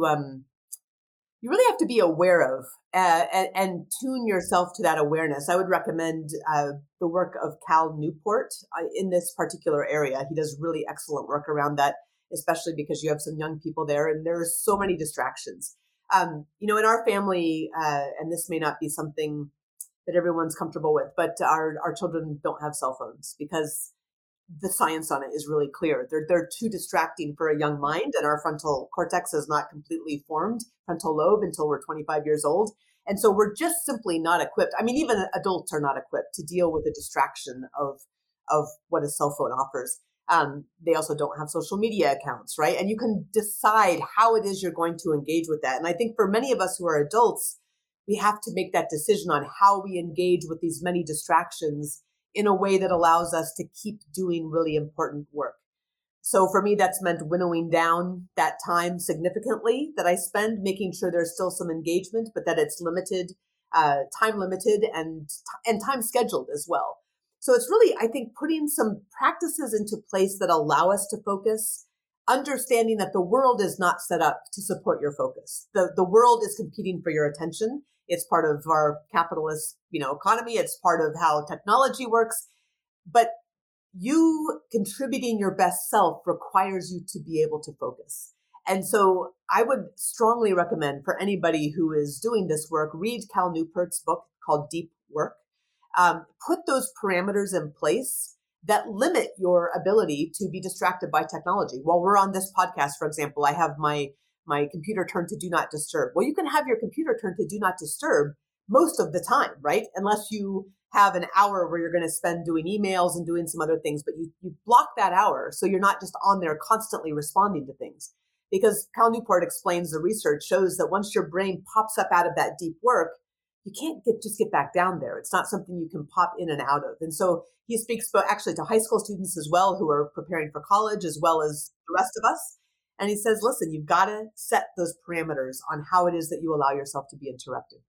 you really have to be aware of and tune yourself to that awareness. I would recommend the work of Cal Newport in this particular area. He does really excellent work around that, especially because you have some young people there and there are so many distractions. You know, in our family, and this may not be something that everyone's comfortable with, but our children don't have cell phones because the science on it is really clear. They're too distracting for a young mind, and our frontal cortex is not completely formed, frontal lobe, until we're 25 years old. And so we're just simply not equipped. I mean, even adults are not equipped to deal with the distraction of what a cell phone offers. They also don't have social media accounts, right? And you can decide how it is you're going to engage with that. And I think for many of us who are adults, we have to make that decision on how we engage with these many distractions in a way that allows us to keep doing really important work. So for me, that's meant winnowing down that time significantly that I spend, making sure there's still some engagement, but that it's limited, time limited, and time scheduled as well. So it's really, I think, putting some practices into place that allow us to focus, understanding that the world is not set up to support your focus. The world is competing for your attention. It's part of our capitalist, you know, economy. It's part of how technology works. But you contributing your best self requires you to be able to focus. And so I would strongly recommend for anybody who is doing this work, read Cal Newport's book called Deep Work. Put those parameters in place that limit your ability to be distracted by technology. While we're on this podcast, for example, I have my computer turned to do not disturb. Well, you can have your computer turned to do not disturb most of the time, right? Unless you have an hour where you're going to spend doing emails and doing some other things, but you block that hour so you're not just on there constantly responding to things. Because Cal Newport explains, the research shows that once your brain pops up out of that deep work, you can't just get back down there. It's not something you can pop in and out of. And so he speaks actually to high school students as well who are preparing for college as well as the rest of us. And he says, listen, you've got to set those parameters on how it is that you allow yourself to be interrupted.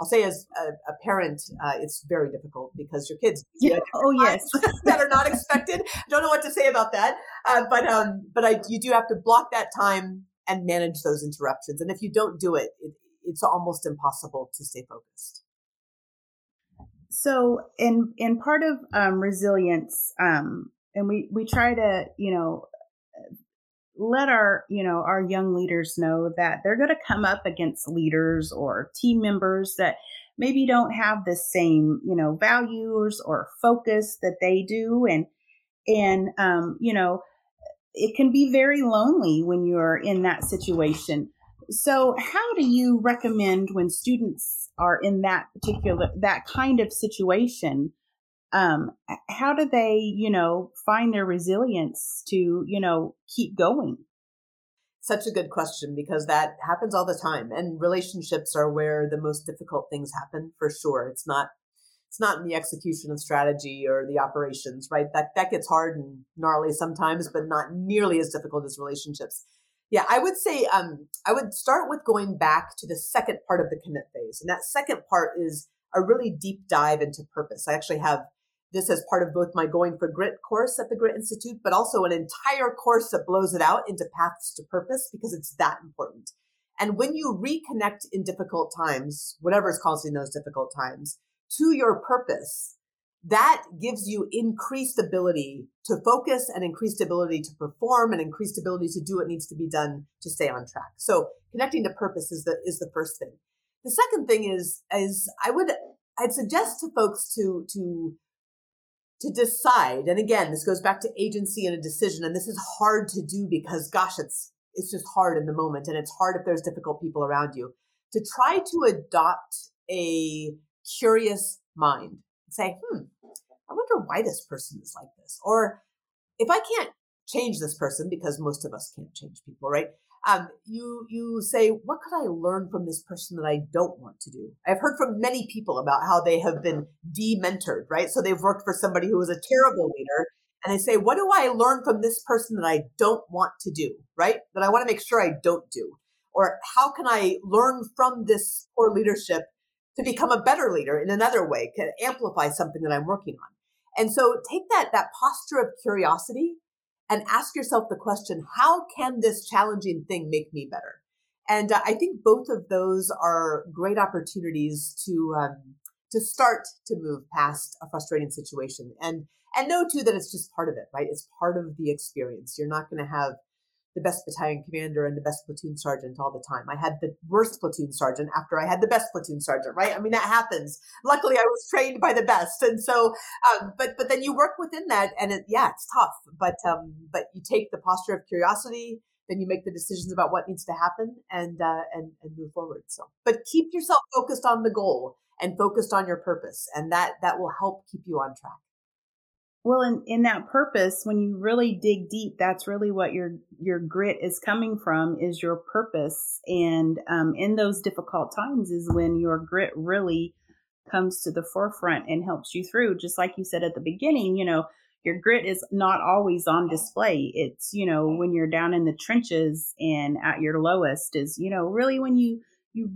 I'll say as a parent, it's very difficult because your kids that are not expected. I don't know what to say about that. But you do have to block that time and manage those interruptions. And if you don't do it, it's almost impossible to stay focused. So in part of resilience, and we try to, you know, let our young leaders know that they're going to come up against leaders or team members that maybe don't have the same, you know, values or focus that they do. And you know, it can be very lonely when you're in that situation. So how do you recommend when students are in that kind of situation, how do they, you know, find their resilience to, you know, keep going? Such a good question, because that happens all the time. And relationships are where the most difficult things happen, for sure. It's not in the execution of strategy or the operations, right? That gets hard and gnarly sometimes, but not nearly as difficult as relationships. Yeah, I would say I would start with going back to the second part of the commit phase. And that second part is a really deep dive into purpose. I actually have this as part of both my Going for Grit course at the Grit Institute, but also an entire course that blows it out into paths to purpose, because it's that important. And when you reconnect in difficult times, whatever is causing those difficult times, to your purpose, that gives you increased ability to focus and increased ability to perform and increased ability to do what needs to be done to stay on track. So connecting to purpose is the first thing. The second thing is I'd suggest to folks to decide, and again, this goes back to agency and a decision, and this is hard to do because, gosh, it's just hard in the moment, and it's hard if there's difficult people around you, to try to adopt a curious mind. Say, I wonder why this person is like this. Or if I can't change this person, because most of us can't change people, right? You say, what could I learn from this person that I don't want to do? I've heard from many people about how they have been de-mentored, right? So they've worked for somebody who was a terrible leader. And I say, what do I learn from this person that I don't want to do, right? That I want to make sure I don't do. Or how can I learn from this poor leadership to become a better leader in another way, can amplify something that I'm working on? And so take that posture of curiosity and ask yourself the question, how can this challenging thing make me better? And I think both of those are great opportunities to start to move past a frustrating situation. And know, too, that it's just part of it, right? It's part of the experience. You're not going to have the best battalion commander and the best platoon sergeant all the time. I had the worst platoon sergeant after I had the best platoon sergeant, right? I mean, that happens. Luckily, I was trained by the best. And so, but then you work within that, and it's tough. But you take the posture of curiosity, then you make the decisions about what needs to happen and move forward. So, but keep yourself focused on the goal and focused on your purpose. And that will help keep you on track. Well, in that purpose, when you really dig deep, that's really what your grit is coming from, is your purpose. And in those difficult times is when your grit really comes to the forefront and helps you through. Just like you said at the beginning, you know, your grit is not always on display. It's, you know, when you're down in the trenches and at your lowest is, you know, really when you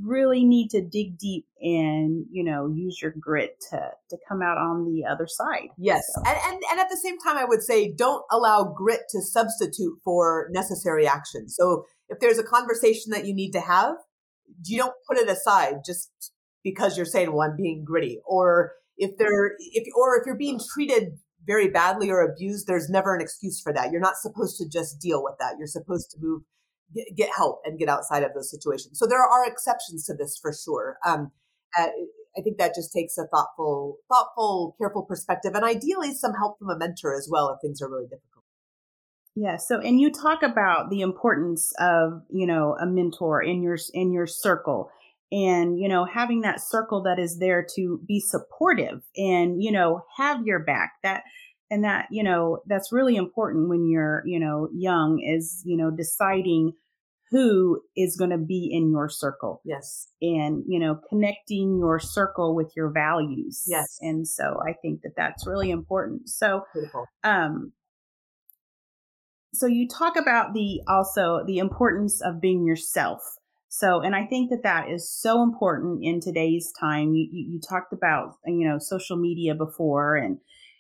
really need to dig deep and, you know, use your grit to come out on the other side. Yes. So. And at the same time, I would say, don't allow grit to substitute for necessary action. So if there's a conversation that you need to have, you don't put it aside just because you're saying, well, I'm being gritty. Or if you're being treated very badly or abused, there's never an excuse for that. You're not supposed to just deal with that. You're supposed to move, get help, and get outside of those situations. So there are exceptions to this for sure. I think that just takes a thoughtful, careful perspective, and ideally some help from a mentor as well if things are really difficult. Yeah. So, and you talk about the importance of, you know, a mentor in your circle, and, you know, having that circle that is there to be supportive and, you know, have your back. And that, you know, that's really important when you're, you know, young, is, you know, deciding who is going to be in your circle. Yes. And, you know, connecting your circle with your values. Yes. And so I think that that's really important. So, beautiful. So you talk about the importance of being yourself. So, and I think that is so important in today's time. You talked about, you know, social media before, and,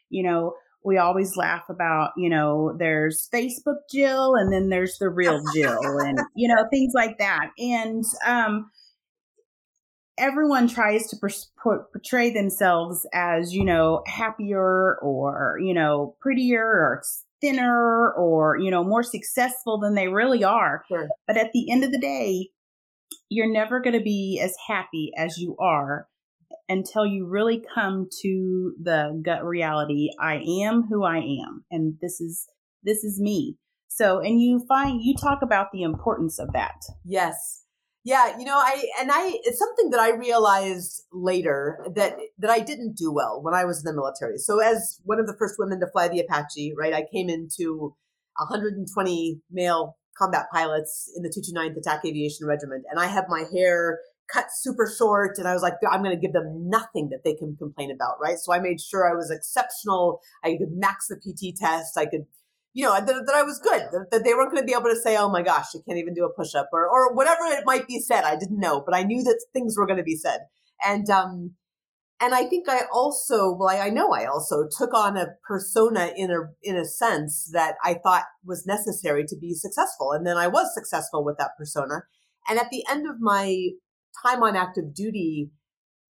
you know, we always laugh about, you know, there's Facebook Jill and then there's the real Jill and, you know, things like that. And everyone tries to portray themselves as, you know, happier or, you know, prettier or thinner or, you know, more successful than they really are. Sure. But at the end of the day, you're never going to be as happy as you are until you really come to the gut reality. I am who I am, and this is me. So, and you talk about the importance of that. Yes. Yeah. You know, it's something that I realized later that I didn't do well when I was in the military. So as one of the first women to fly the Apache, right, I came into 120 male combat pilots in the 229th Attack Aviation Regiment. And I had my hair cut super short. And I was like, I'm going to give them nothing that they can complain about, right? So I made sure I was exceptional. I could max the PT test. I could, you know, that I was good, that they weren't going to be able to say, oh my gosh, you can't even do a push-up or whatever it might be said. I didn't know, but I knew that things were going to be said. And I think I also took on a persona in a sense that I thought was necessary to be successful. And then I was successful with that persona. And at the end of my time on active duty,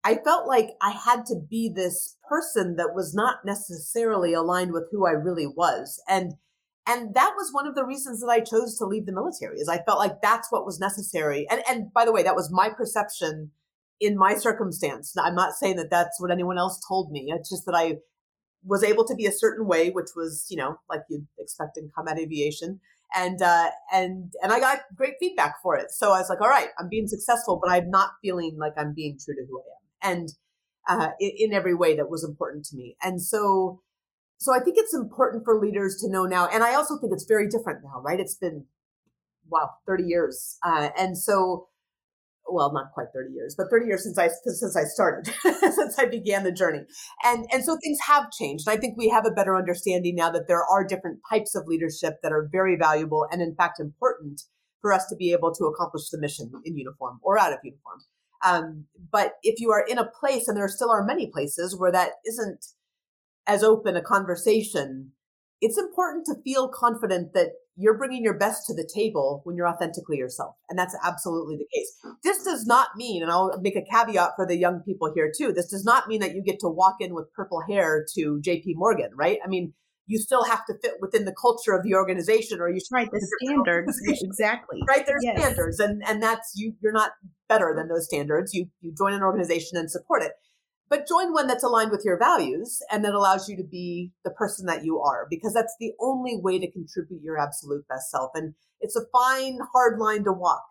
I felt like I had to be this person that was not necessarily aligned with who I really was. And that was one of the reasons that I chose to leave the military, is I felt like that's what was necessary. And by the way, that was my perception in my circumstance. I'm not saying that that's what anyone else told me. It's just that I was able to be a certain way, which was, you know, like you'd expect in combat aviation. And I got great feedback for it. So I was like, all right, I'm being successful, but I'm not feeling like I'm being true to who I am. And in every way that was important to me. And so So I think it's important for leaders to know now. And I also think it's very different now, right? It's been, 30 years. And so, well, not quite 30 years, but 30 years since I started, since I began the journey. And so things have changed. I think we have a better understanding now that there are different types of leadership that are very valuable and in fact important for us to be able to accomplish the mission in uniform or out of uniform. But if you are in a place, and there still are many places where that isn't as open a conversation, it's important to feel confident that you're bringing your best to the table when you're authentically yourself. And that's absolutely the case. This does not mean, and I'll make a caveat for the young people here too, this does not mean that you get to walk in with purple hair to JP Morgan, right? I mean, you still have to fit within the culture of the organization, or you should fit the standards. Exactly. Right. There's standards. And that's you're not better than those standards. You join an organization and support it. But join one that's aligned with your values and that allows you to be the person that you are, because that's the only way to contribute your absolute best self. And it's a fine, hard line to walk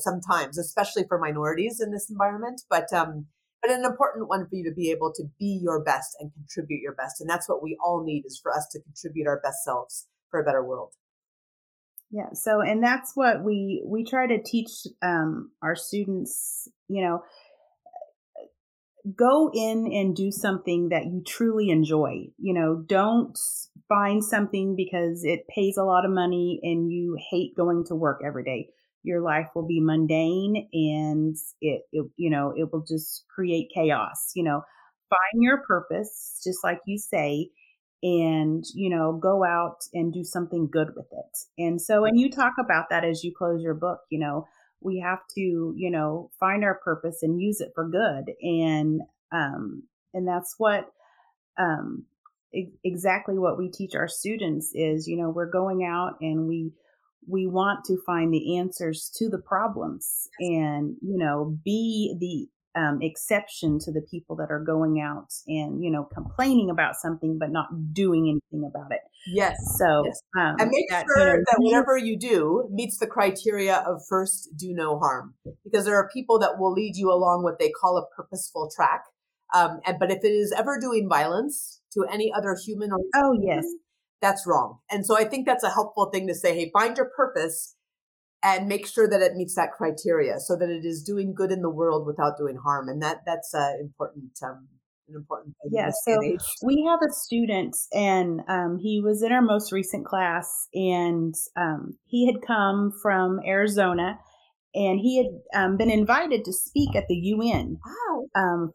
sometimes, especially for minorities in this environment, but an important one for you to be able to be your best and contribute your best. And that's what we all need, is for us to contribute our best selves for a better world. Yeah. So, and that's what we try to teach our students, go in and do something that you truly enjoy. Don't find something because it pays a lot of money and you hate going to work every day. Your life will be mundane and it will just create chaos. Find your purpose, just like you say, and, go out and do something good with it. And you talk about that as you close your book, we have to, find our purpose and use it for good. And that's what, exactly what we teach our students is, we're going out and we want to find the answers to the problems and, be the exception to the people that are going out and, complaining about something, but not doing anything about it. Yes. So, yes. And make sure that whatever you do meets the criteria of first, do no harm, because there are people that will lead you along what they call a purposeful track. But if it is ever doing violence to any other human, that's wrong. And so I think that's a helpful thing to say, hey, find your purpose and make sure that it meets that criteria so that it is doing good in the world without doing harm. And that's important. An important thing. Yes. Yeah, so we have a student and he was in our most recent class, and he had come from Arizona, and he had been invited to speak at the UN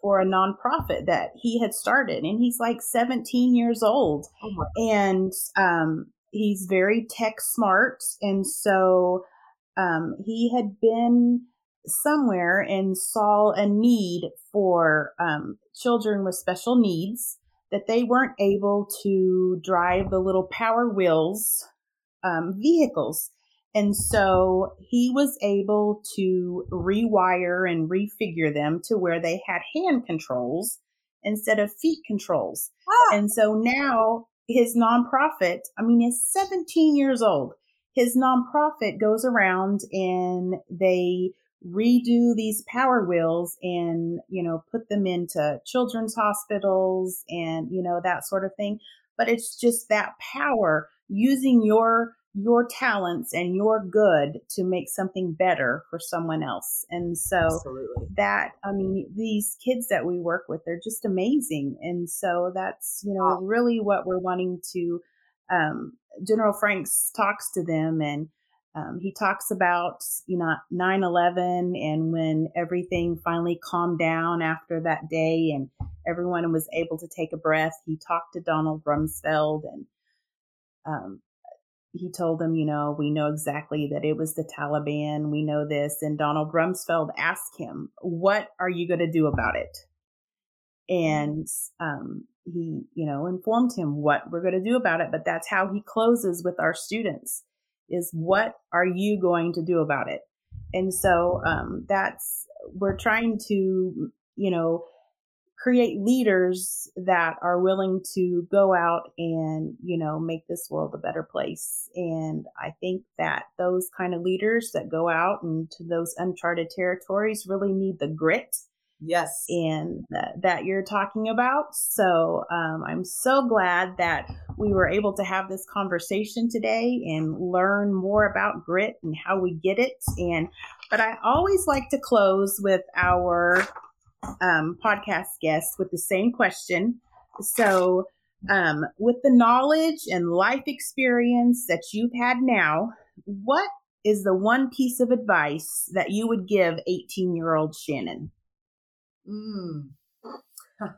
for a nonprofit that he had started. And he's like 17 years old, and he's very tech smart. And so he had been somewhere and saw a need for children with special needs, that they weren't able to drive the little Power Wheels vehicles. And so he was able to rewire and refigure them to where they had hand controls instead of feet controls. Ah. And so now his nonprofit, he's 17 years old. His nonprofit goes around and they redo these Power Wheels and, put them into children's hospitals and, that sort of thing. But it's just that power, using your talents and your good to make something better for someone else. And so absolutely. That, these kids that we work with, they're just amazing. And so that's, really what we're wanting to, General Franks talks to them, and he talks about, 9/11 and when everything finally calmed down after that day and everyone was able to take a breath. He talked to Donald Rumsfeld, and he told him, we know exactly that it was the Taliban. We know this. And Donald Rumsfeld asked him, what are you going to do about it? And he, informed him what we're going to do about it. But that's how he closes with our students, is what are you going to do about it? And so we're trying to, create leaders that are willing to go out and, make this world a better place. And I think that those kind of leaders that go out into those uncharted territories really need the grit Yes. And that you're talking about. So I'm so glad that we were able to have this conversation today and learn more about grit and how we get it. But I always like to close with our podcast guest with the same question. So with the knowledge and life experience that you've had now, what is the one piece of advice that you would give 18-year-old Shannon? You know,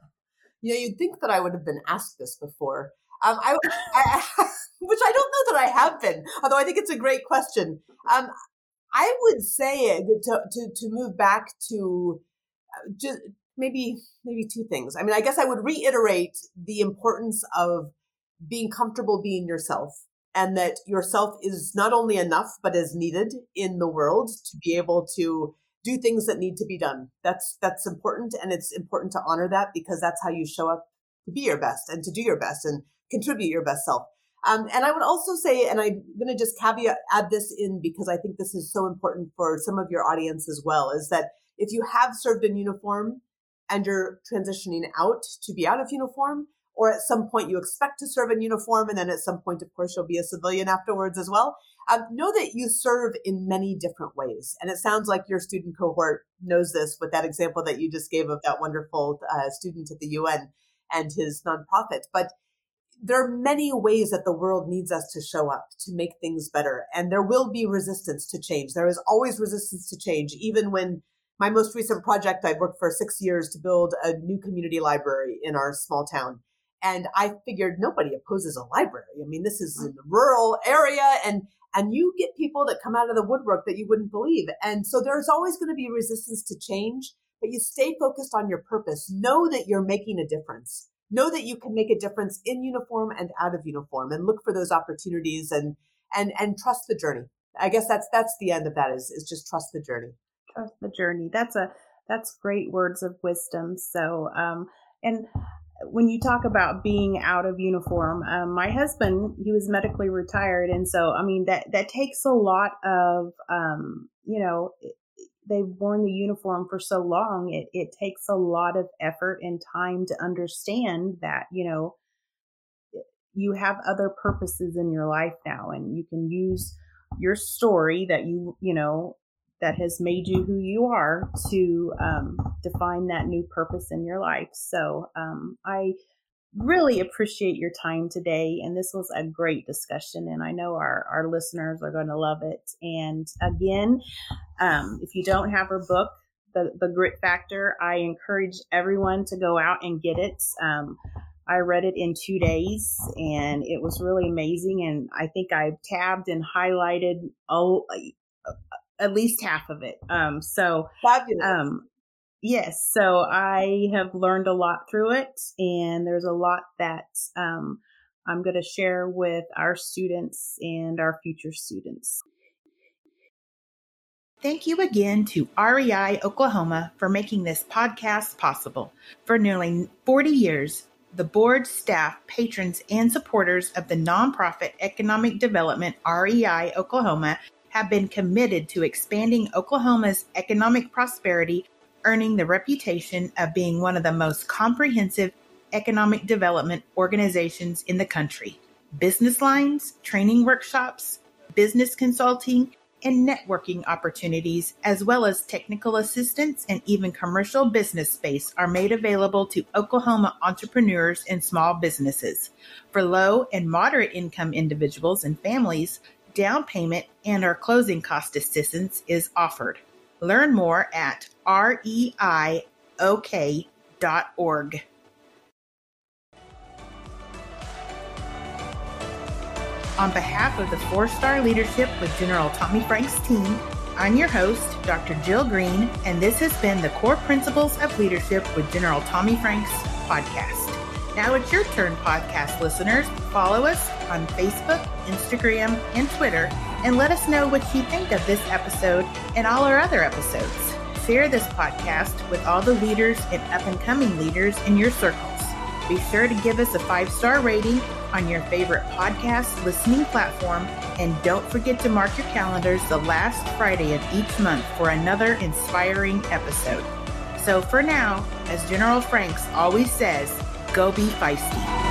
you'd think that I would have been asked this before, which I don't know that I have been, although I think it's a great question. I would say to move back to just maybe two things. I mean, I guess I would reiterate the importance of being comfortable being yourself, and that yourself is not only enough, but is needed in the world to be able to do things that need to be done. That's important. And it's important to honor that, because that's how you show up to be your best and to do your best and contribute your best self. And I would also say, and I'm going to just caveat, add this in, because I think this is so important for some of your audience as well, is that if you have served in uniform and you're transitioning out to be out of uniform, or at some point you expect to serve in uniform, and then at some point, of course, you'll be a civilian afterwards as well. Know that you serve in many different ways. And it sounds like your student cohort knows this with that example that you just gave of that wonderful student at the UN and his nonprofit. But there are many ways that the world needs us to show up, to make things better. And there will be resistance to change. There is always resistance to change, even when my most recent project, I've worked for 6 years to build a new community library in our small town. And I figured nobody opposes a library. I mean, this is in a rural area, and you get people that come out of the woodwork that you wouldn't believe. And so there's always going to be resistance to change, but you stay focused on your purpose. Know that you're making a difference. Know that you can make a difference in uniform and out of uniform, and look for those opportunities and trust the journey. I guess that's the end of that is just trust the journey. Trust the journey. That's great words of wisdom. So, and when you talk about being out of uniform, my husband, he was medically retired. And so, I mean, that takes a lot of, they've worn the uniform for so long. It takes a lot of effort and time to understand that, you have other purposes in your life now, and you can use your story that that has made you who you are to define that new purpose in your life. So I really appreciate your time today. And this was a great discussion. And I know our listeners are going to love it. And again, if you don't have her book, The Grit Factor, I encourage everyone to go out and get it. I read it in 2 days, and it was really amazing. And I think I tabbed and highlighted at least half of it. So, fabulous. Yes. So I have learned a lot through it, and there's a lot that I'm going to share with our students and our future students. Thank you again to REI Oklahoma for making this podcast possible. For nearly 40 years, the board, staff, patrons, and supporters of the nonprofit economic development REI Oklahoma have been committed to expanding Oklahoma's economic prosperity, earning the reputation of being one of the most comprehensive economic development organizations in the country. Business lines, training workshops, business consulting, and networking opportunities, as well as technical assistance and even commercial business space, are made available to Oklahoma entrepreneurs and small businesses. For low and moderate income individuals and families, down payment and our closing cost assistance is offered. Learn more at reiok.org. On behalf of the 4-Star Leadership with General Tommy Franks team, I'm your host, Dr. Jill Green, and this has been the Core Principles of Leadership with General Tommy Franks podcast. Now it's your turn, podcast listeners. Follow us on Facebook, Instagram, and Twitter, and let us know what you think of this episode and all our other episodes. Share this podcast with all the leaders and up-and-coming leaders in your circles. Be sure to give us a 5-star rating on your favorite podcast listening platform, and don't forget to mark your calendars the last Friday of each month for another inspiring episode. So for now, as General Franks always says, go be feisty.